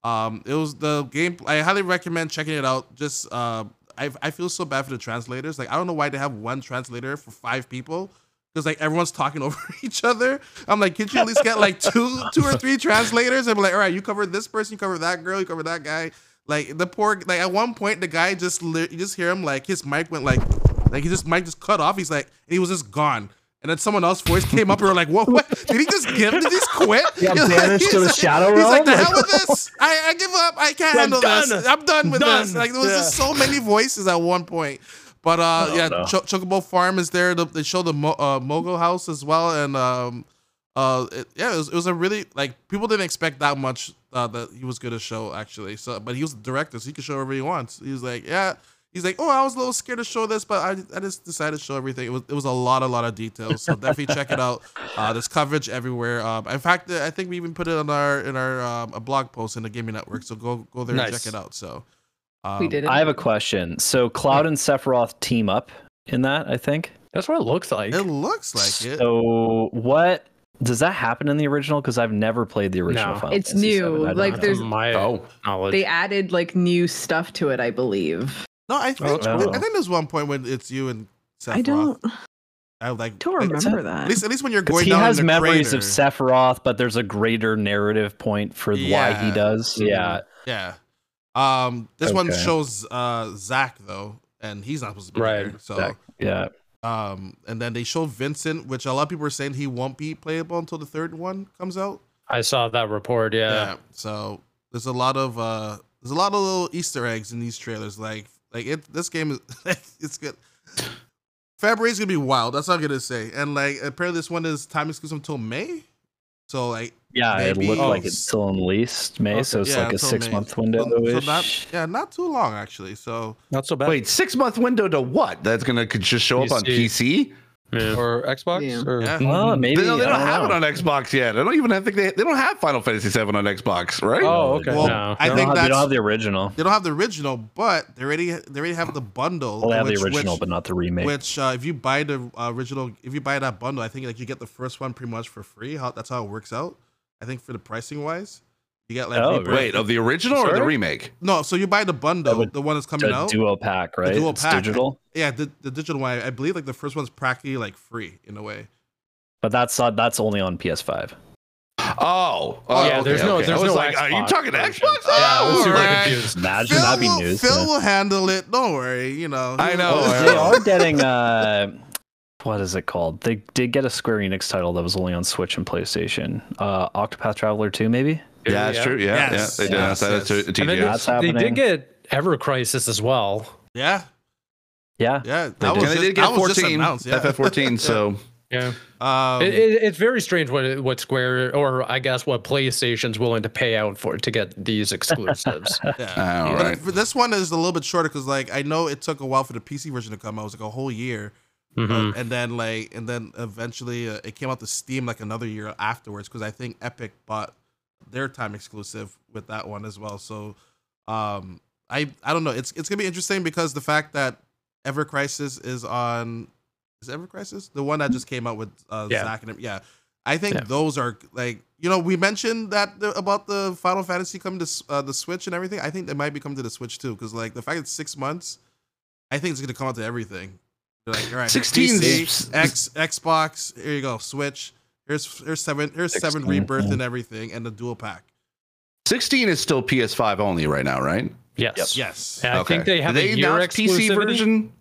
it was the game. I highly recommend checking it out. Just, I feel so bad for the translators. Like, I don't know why they have one translator for 5 people, because, like, everyone's talking over each other. I'm like, could you at least get, like, two or three translators? I'm like, all right, you cover this person, you cover that girl, you cover that guy. Like, the poor, like, at one point, the guy just, you just hear him, like, his mic went, like, mic just cut off. He's like, he was just gone. And then someone else's voice came up, and we were like, what? Did he just give? Did he just quit? Yeah, banished to the shadow realm? He's like, the hell with this? I give up. I can't handle this. I'm done with this. Like, there was just so many voices at one point. But, Chocobo Farm is there. They show the Mogo House as well. And, it was a really, like, people didn't expect that much that he was going to show, actually. So, but he was the director, so he could show whatever he wants. He was like, yeah. He's like, oh, I was a little scared to show this, but I just decided to show everything. It was a lot of details, so definitely check it out. There's coverage everywhere. In fact, I think we even put it on our blog post in the Gaming Network. So go there and check it out. So we did it. I have a question. So Cloud and Sephiroth team up in that. I think that's what it looks like. It looks like it. So what? Does that happen in the original? Because I've never played the original. No, it's new. Like, there's knowledge. They added like new stuff to it, I believe. No, I think there's one point when it's you and Sephiroth. I don't remember that. At least when you're going down. He has memories of Sephiroth, but there's a greater narrative point for why he does. Yeah. Yeah. This one shows Zack though, and he's not supposed to be there. So Zack. Yeah. And then they show Vincent, which a lot of people are saying he won't be playable until the third one comes out. I saw that report. Yeah. So there's a lot of little Easter eggs in these trailers, like. Like, this game is, it's good. February's gonna be wild. That's all I'm gonna say. And like, apparently this one is time exclusive until May. So like, maybe, it looked like it's still in least May. Okay, so it's like a 6-month window. Not too long actually. So not so bad. Wait, 6-month window to what? That's gonna just show up on PC. Yeah. Or Xbox? Yeah. Or, maybe. They don't have it on Xbox yet. I don't even think they don't have Final Fantasy 7 on Xbox, right? Oh, okay. Well, no. I think they don't have the original. They don't have the original, but they already have the bundle. Well, they have the original, but not the remake. Which, if you buy the original, if you buy that bundle, I think like you get the first one pretty much for free. That's how it works out, I think, for the pricing wise. You got like wait, of the original or the remake? No, so you buy the bundle, the one that's coming out. Duo pack, right? The duo pack. Digital. Yeah, the digital one. I believe like the first one's practically like free in a way. But that's only on PS5. Oh yeah. Okay, there's no. Like, are you talking to Xbox? Oh, yeah, right. Imagine that'd be news. Phil will handle it. Don't worry. You know. I know. They are getting what is it called? They did get a Square Enix title that was only on Switch and PlayStation. Octopath Traveler 2, maybe. Yeah, that's true. Yeah, yes. Yeah, they did. Yes. They did get Ever Crisis as well. Yeah, yeah, yeah. They did get FF14. So yeah, it's very strange what Square or I guess what PlayStation's willing to pay out for to get these exclusives. Yeah. All right. This one is a little bit shorter because, like, I know it took a while for the PC version to come out. It was like a whole year. Mm-hmm. And then eventually it came out to Steam like another year afterwards because I think Epic bought their time exclusive with that one as well. So I don't know. It's gonna be interesting because the fact that Ever Crisis is on Ever Crisis, the one that just came out with Zach and him. Yeah, I think those are like, you know, we mentioned that about the Final Fantasy coming to the Switch and everything. I think they might be coming to the Switch too because like the fact it's 6 months, I think it's gonna come out to everything. They're like, all right, 16 PC, Xbox. Here you go, Switch. Here's seven rebirth and everything, and the dual pack. 16 is still PS5 only right now, right? Yes. Okay. I think they have a year PC version.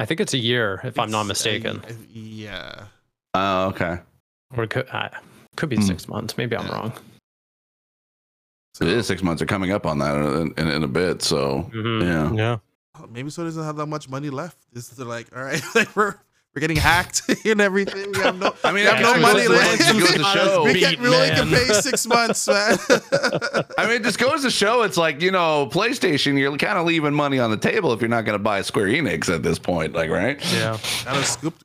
I think it's a year, if I'm not mistaken. Yeah. Oh, okay. Or it could be 6 months. Maybe I'm wrong. So it is 6 months. They're coming up on that in a bit. So yeah. Oh, maybe so. Doesn't have that much money left. They're like, all right, we're getting hacked and everything. We have no. I mean, no money left. We can pay 6 months, man. I mean, it just goes to show. It's like, you know, PlayStation. You're kind of leaving money on the table if you're not going to buy Square Enix at this point. Like, right? Yeah.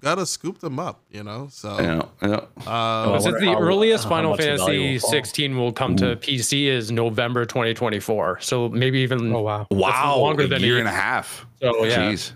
Gotta scoop them up. You know. So. Yeah. The earliest Final Fantasy 16 will come to PC is November 2024. So maybe even. Oh wow! Wow! Longer than a year and a half. So yeah. Jeez.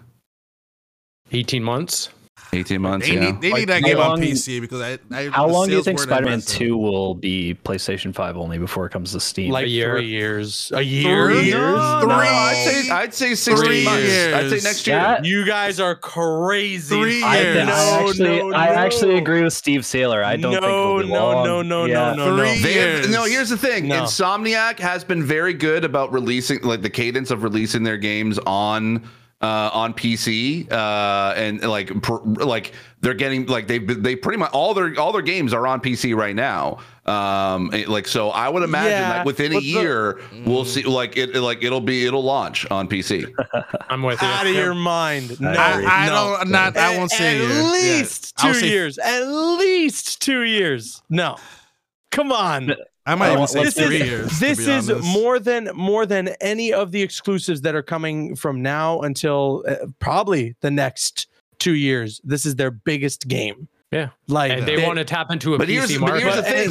18 months. 18 months, They need that game on PC because I how long do you think Spider-Man 2 will be PlayStation 5 only before it comes to Steam? Like a year. 3 years. A year? 3 years? No. I'd say 6 months. I'd say next year. You guys are crazy. 3 years. I actually agree with Steve Saylor. I don't think it'll be long. Here's the thing. No. Insomniac has been very good about releasing, like the cadence of releasing their games on PC, and they're getting like they pretty much all their games are on PC right now. So I would imagine that within a year we'll see it'll launch on PC. I'm with you. Out of your mind. At least two years. No, come on. I might even say 3 years. This is more than any of the exclusives that are coming from now until probably the next 2 years. This is their biggest game. Yeah, like and they want to tap into a PC market. But here's the thing: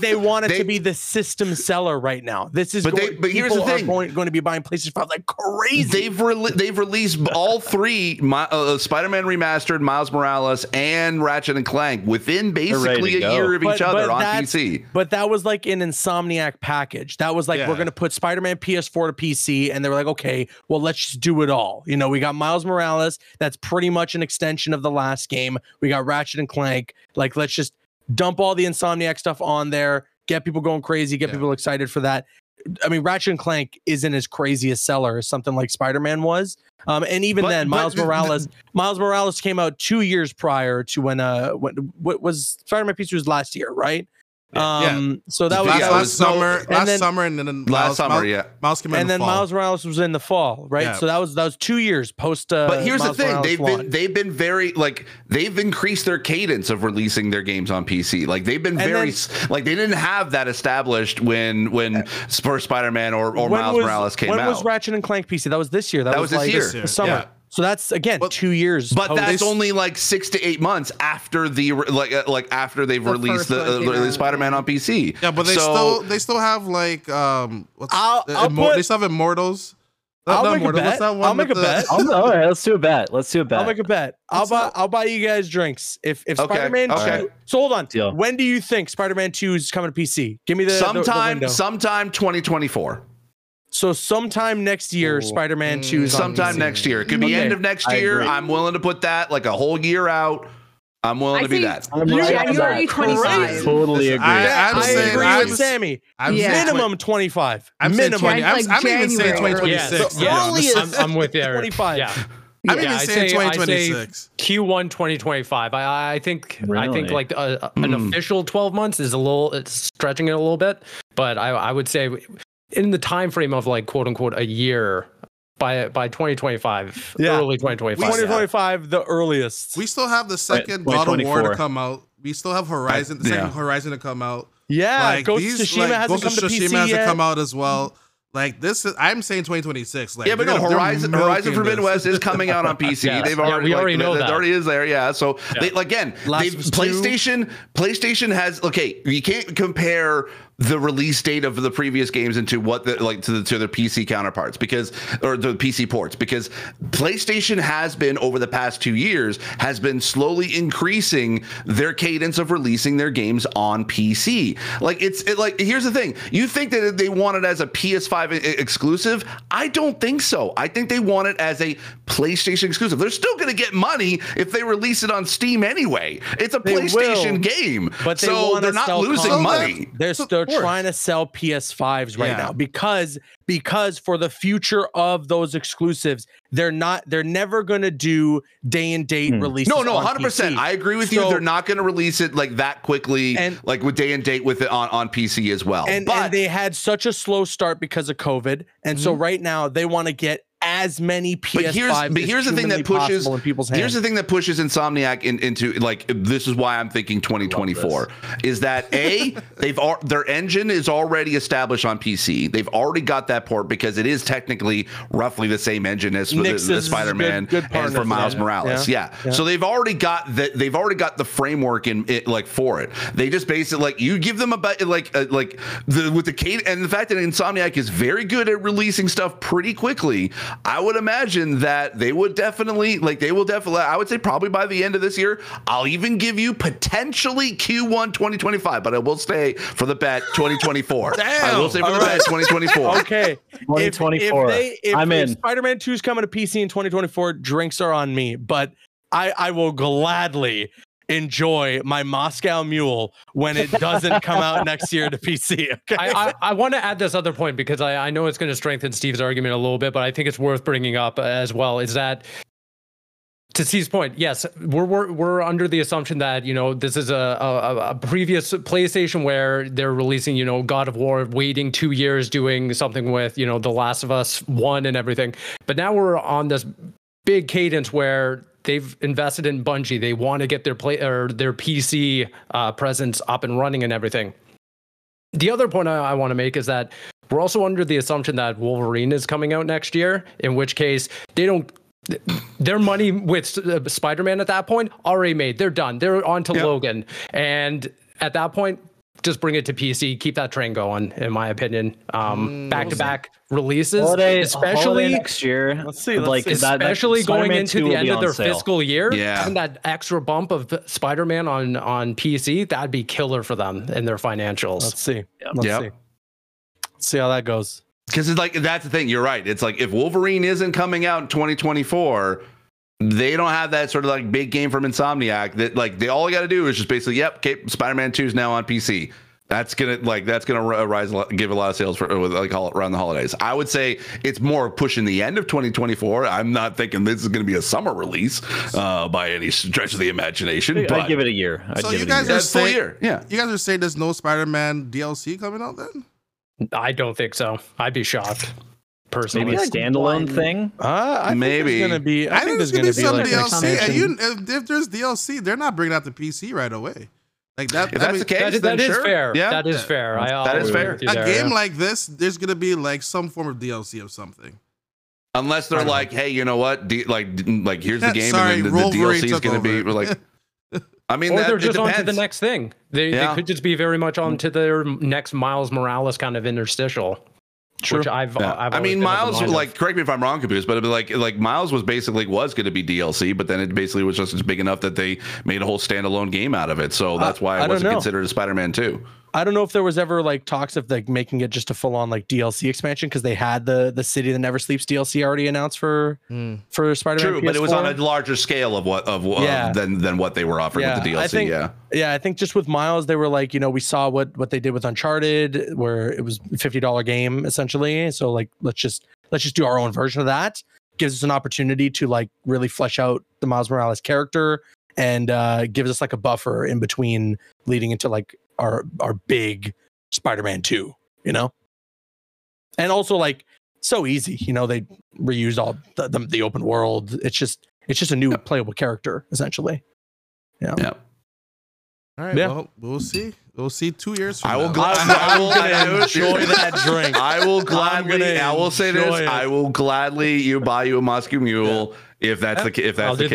they want it to be the system seller right now. This is going to be buying PlayStation 5 like crazy. They've released all three: Spider-Man Remastered, Miles Morales, and Ratchet and Clank within basically a year of each other on PC. But that was like an Insomniac package. That was like we're going to put Spider-Man PS4 to PC, and they were like, okay, well let's just do it all. You know, we got Miles Morales. That's pretty much an extension of the last game. We got Ratchet and Clank. Like, let's just dump all the Insomniac stuff on there, get people going crazy, get people excited for that. I mean, Ratchet and Clank isn't as crazy a seller as something like Spider-Man was. Miles Morales came out 2 years prior to when was Spider-Man PC was last year, right? So that was last summer, and then Miles came out, and then Miles Morales was in the fall, right? Yeah. So that was 2 years post. But here's the thing: they've been very like they've increased their cadence of releasing their games on PC. Like they've been they didn't have that established when Spider-Man or Miles Morales came out. When was Ratchet and Clank PC? That was this year. That was this year. Summer. Yeah. So that's again 2 years, but that's only like 6 to 8 months after the after they've released the Spider-Man on PC. Yeah, but they still have like they still have Immortals. I'll make a bet. All right, let's do a bet. I'll make a bet. I'll buy you guys drinks if Spider-Man 2. Okay. So hold on. Deal. When do you think Spider-Man 2 is coming to PC? Give me the sometime 2024. So sometime next year, Spider-Man 2 is sometime next year. It could be end of next year. Agree. I'm willing to put that like a whole year out. I'm willing to be that. January 25. Totally agree. I agree with Sammy. Minimum 25. Minimum. I'm even saying 2026. I'm with you. 25. Yeah. I'm even saying 2026. Q1 2025. I think like an official 12 months is a little. It's stretching it a little bit, but I would say in the time frame of like quote unquote a year. By 2025, early 2025. 2025, the earliest. We still have the second God of War to come out. We still have Horizon, the second Horizon to come out. Yeah, like, Ghost of Tsushima hasn't come out as well. Like this, I'm saying 2026. Like, yeah, but no, Horizon Forbidden West is coming out on PC. Yes. They've already, we already know that. It already is there. Yeah, so PlayStation has. Okay, you can't compare the release date of the previous games into what the, like to the PC counterparts or the PC ports, because PlayStation has been over the past 2 years has been slowly increasing their cadence of releasing their games on PC. Like here's the thing. You think that they want it as a PS5 exclusive? I don't think so. I think they want it as a PlayStation exclusive. They're still going to get money if they release it on Steam anyway. It's a PlayStation game, but so they're not losing money. They're trying to sell PS5s right now because for the future of those exclusives, they're never going to do day and date releases. No, 100%. I agree with you. They're not going to release it like that quickly, like with day and date with it on PC as well. But they had such a slow start because of COVID. And so right now they want to get as many PS5s. But here's the thing that pushes in people's hands. Here's the thing that pushes Insomniac into like, this is why I'm thinking 2024 is that their engine is already established on PC. They've already got that port because it is technically roughly the same engine as for the Spider-Man and for Miles Morales. Yeah. So they've already got that. They've already got the framework in it, like for it. They just basically like you give them with the cadence and the fact that Insomniac is very good at releasing stuff pretty quickly. I would imagine that they would definitely I would say probably by the end of this year, I'll even give you potentially Q1 2025, but I will say for the bet 2024. Damn. I will say for the bet 2024. Okay. 2024. If Spider-Man 2 is coming to PC in 2024, drinks are on me, but I will gladly enjoy my Moscow Mule when it doesn't come out next year to PC. Okay. I want to add this other point because I know it's going to strengthen Steve's argument a little bit, but I think it's worth bringing up as well. Is that to Steve's point? Yes, we're under the assumption that this is a previous PlayStation where they're releasing God of War, waiting 2 years, doing something with The Last of Us 1 and everything. But now we're on this big cadence where they've invested in Bungie. They want to get their PC presence up and running and everything. The other point I want to make is that we're also under the assumption that Wolverine is coming out next year, in which case they don't. Their money with Spider-Man at that point already made. They're done. They're on to Logan, and at that point, just bring it to PC. Keep that train going, in my opinion. Back-to-back releases, especially next year. Let's see, especially going into the end of their fiscal year. Yeah. Having that extra bump of Spider-Man on PC, that'd be killer for them in their financials. Let's see. Let's see how that goes. Because it's like that's the thing. You're right. It's like if Wolverine isn't coming out in 2024. They don't have that sort of like big game from Insomniac that like they all got to do is just basically, Spider-Man 2 is now on PC. That's gonna rise, give a lot of sales for like around the holidays. I would say it's more pushing the end of 2024. I'm not thinking this is gonna be a summer release by any stretch of the imagination. I'd give it a year. You guys are saying there's no Spider-Man DLC coming out then? I don't think so. I'd be shocked. Personally, maybe a standalone thing. I think there's going to be some DLC. If there's DLC, they're not bringing out the PC right away. Like that. If that's the case, that is fair. Yeah, that is fair. That is fair. A game like this, there's going to be like some form of DLC of something. Unless they're like, hey, you know what? Like here's the game, and then the DLC is going to be like. I mean, or they're just on to the next thing. They could just be very much on to their next Miles Morales kind of interstitial. Sure. Which I've I mean, Miles, like, correct me if I'm wrong, Caboose, but it'd be like Miles was basically was going to be DLC, but then it basically was just as big enough that they made a whole standalone game out of it. So that's why it wasn't considered a Spider-Man 2. I don't know if there was ever like talks of like making it just a full on like DLC expansion, because they had the City That Never Sleeps DLC already announced for Spider-Man. True, PS4. But it was on a larger scale than what they were offering with the DLC. I think just with Miles, they were like, you know, we saw what they did with Uncharted, where it was a $50 game essentially. So like let's just do our own version of that. Gives us an opportunity to like really flesh out the Miles Morales character, and gives us like a buffer in between leading into like our big Spider-Man 2, you know? And also like so easy, you know, they reused all the open world. It's just a new playable character essentially. Yeah. Yep. All right. Yeah. Well, we'll see. We'll see 2 years from now. I will enjoy that drink. I will gladly you buy you a Moscow Mule. Yeah. If that's the case, I'm still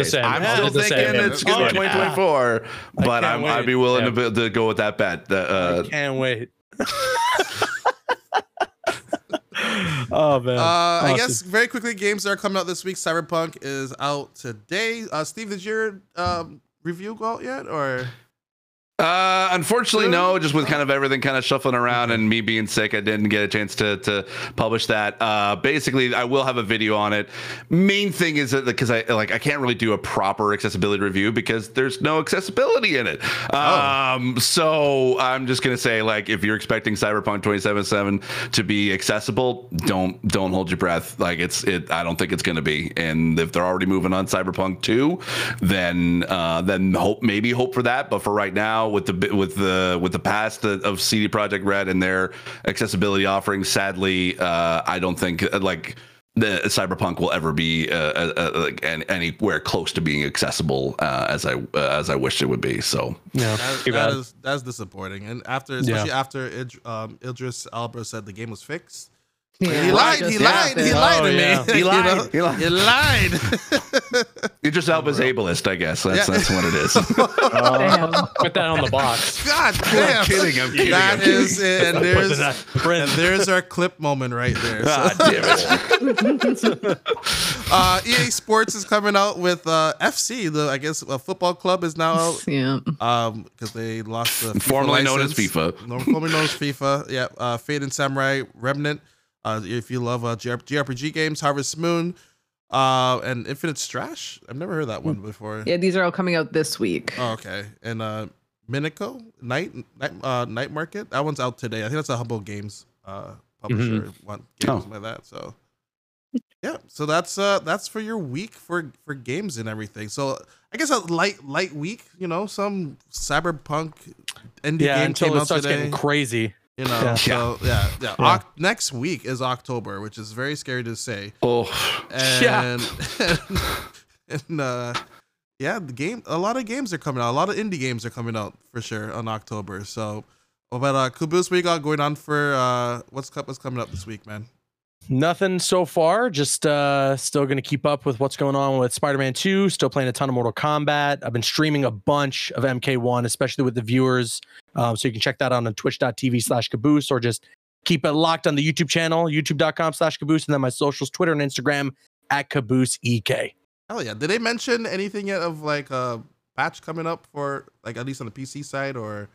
thinking it's going to be 2024, but I'd be willing to go with that bet. I can't wait. Oh man! Awesome. I guess very quickly, games that are coming out this week. Cyberpunk is out today. Steve, did your review go out yet, or? Unfortunately, no, just with kind of everything kind of shuffling around and me being sick, I didn't get a chance to publish that. Basically, I will have a video on it. Main thing is that because I can't really do a proper accessibility review because there's no accessibility in it. So I'm just going to say, like, if you're expecting Cyberpunk 2077 to be accessible, don't hold your breath. Like I don't think it's going to be. And if they're already moving on Cyberpunk 2, then hope for that. But for right now, with the past of CD Projekt Red and their accessibility offerings, sadly, I don't think like the Cyberpunk will ever be anywhere close to being accessible as I wished it would be. So yeah, that's disappointing. And especially after Idris Elba said the game was fixed. He lied. Idris Elba's ableist, I guess. That's what it is. Put that on the box. God damn. I'm kidding. That is it. And there's our clip moment right there. So. EA Sports is coming out with FC. I guess football club is now out. Yeah. Because they lost the formerly known as FIFA. Yeah. Fate and Samurai Remnant. If you love JRPG games, Harvest Moon, and Infinite Strash. I've never heard that one before. Yeah, these are all coming out this week. Oh, okay. And Minico, Night Market. That one's out today. I think that's a Humble Games publisher. Like that. So yeah, so that's for your week for games and everything. So I guess a light week. You know, some Cyberpunk indie game until came it out starts today. Getting crazy. You know, next week is October, which is very scary to say. A lot of games are coming out. A lot of indie games are coming out for sure on October. So, but Caboose, what you got going on for what's coming up this week, man? Nothing so far. Just still going to keep up with what's going on with Spider-Man 2. Still playing a ton of Mortal Kombat. I've been streaming a bunch of MK1, especially with the viewers. So you can check that out on twitch.tv/caboose or just keep it locked on the YouTube channel, youtube.com/caboose. And then my socials, Twitter and Instagram @cabooseek. Hell yeah. Did they mention anything yet of like a patch coming up for like at least on the PC side or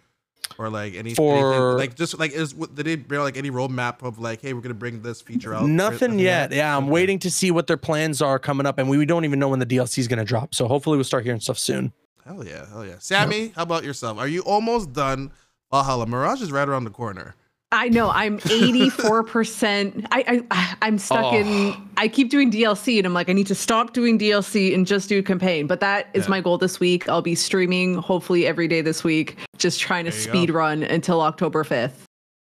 like anything like just like did they bring like any roadmap of like, hey, we're gonna bring this feature out? Nothing yet. Yeah, I'm waiting to see what their plans are coming up, and we don't even know when the DLC is gonna drop. So hopefully we'll start hearing stuff soon. Hell yeah. Sammy, how about yourself? Are you almost done? Valhalla Mirage is right around the corner. I know. I'm 84%. I'm stuck in. I keep doing DLC, and I'm like, I need to stop doing DLC and just do campaign. But that is my goal this week. I'll be streaming hopefully every day this week, just trying to speed run until October 5th,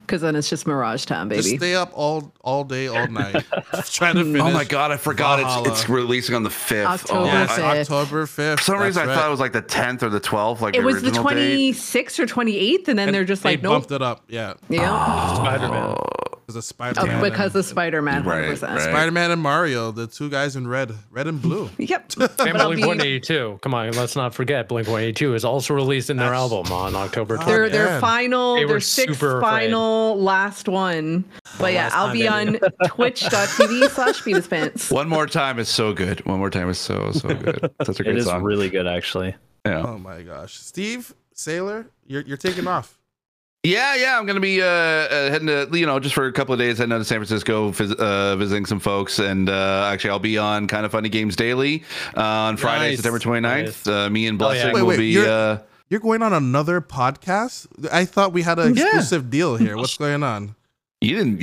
because then it's just Mirage time, baby. Just stay up all day, all night, trying to finish. Oh my god, I forgot it's releasing on the 5th. October 5th. For some reason, I thought it was like the 10th or the 12th. Like it was the 26th or 28th, and then they're just like, nope. They bumped it up, yeah. Spider-Man. Because of Spider-Man. Right. Spider-Man and Mario, the two guys in red and blue. Yep. And Blink-182. Come on, let's not forget Blink-182 is also releasing their album on October 20th. Their final, their sixth final, last one. But yeah, I'll be on twitch.tv/BeThisPants. One more time is so good. One more time is so good. Such a great song. It is really good, actually. Yeah. Oh my gosh, Steve Saylor, you're taking off. Yeah, I'm gonna be heading to, just for a couple of days, heading out to San Francisco, visiting some folks, and actually I'll be on Kind of Funny Games Daily on Friday, September 29th. Nice. Me and Blessing will be. You're going on another podcast? I thought we had an exclusive deal here. What's going on? You didn't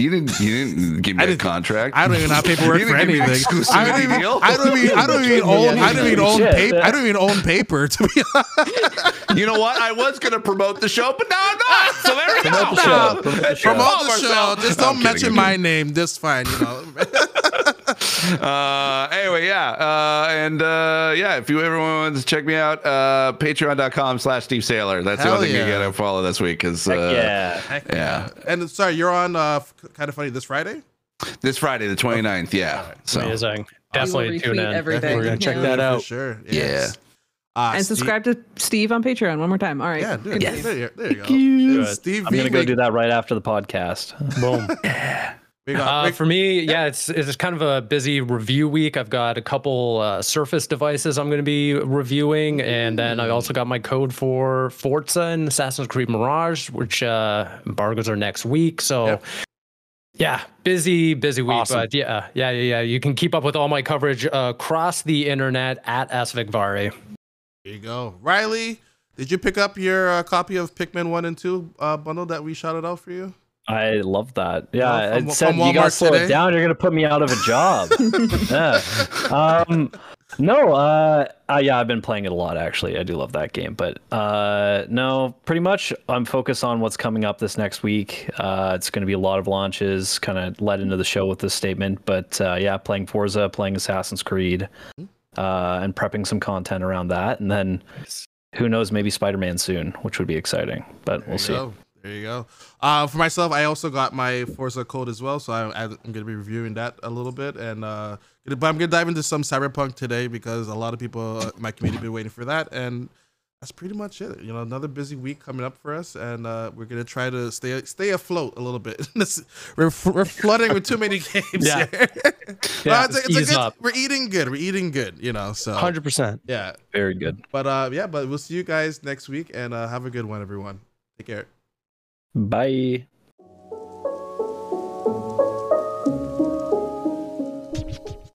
give me a contract. I don't even have paperwork for anything. I don't even own paper, to be honest. You know what? I was gonna promote the show, but now I'm not. So there you go. Promote the show. Just don't mention my name. That's fine, anyway, if you ever want to check me out, patreon.com/Steve Saylor. That's the only thing you gotta follow this week, because and sorry, you're on Kind of Funny this Friday the 29th. So amazing. Definitely tune in. We're gonna check that out for sure. And subscribe to Steve on Patreon one more time. All right. Yeah, there you go. Steve, I'm gonna go do that right after the podcast. Boom. For me, it's kind of a busy review week. I've got a couple Surface devices I'm going to be reviewing, and then I also got my code for Forza and Assassin's Creed Mirage, which embargoes are next week. So, busy week. Awesome. But you can keep up with all my coverage across the internet at @svigvari. There you go, Riley. Did you pick up your copy of Pikmin 1 and 2 bundle that we shouted out for you? I love that. Yeah, it said you gotta slow it down. You're gonna put me out of a job. I've been playing it a lot, actually. I do love that game, but pretty much I'm focused on what's coming up this next week. It's gonna be a lot of launches, kind of led into the show with this statement, but playing Forza, playing Assassin's Creed, and prepping some content around that, and then who knows, maybe Spider-Man soon, which would be exciting, but we'll see. There you go. For myself, I also got my Forza code as well, so I'm going to be reviewing that a little bit. But I'm going to dive into some Cyberpunk today because a lot of people in my community have been waiting for that. And that's pretty much it. Another busy week coming up for us, and we're going to try to stay afloat a little bit. we're flooding with too many games. Here. We're eating good. 100%. Yeah. Very good. But but we'll see you guys next week, and have a good one, everyone. Take care. Bye.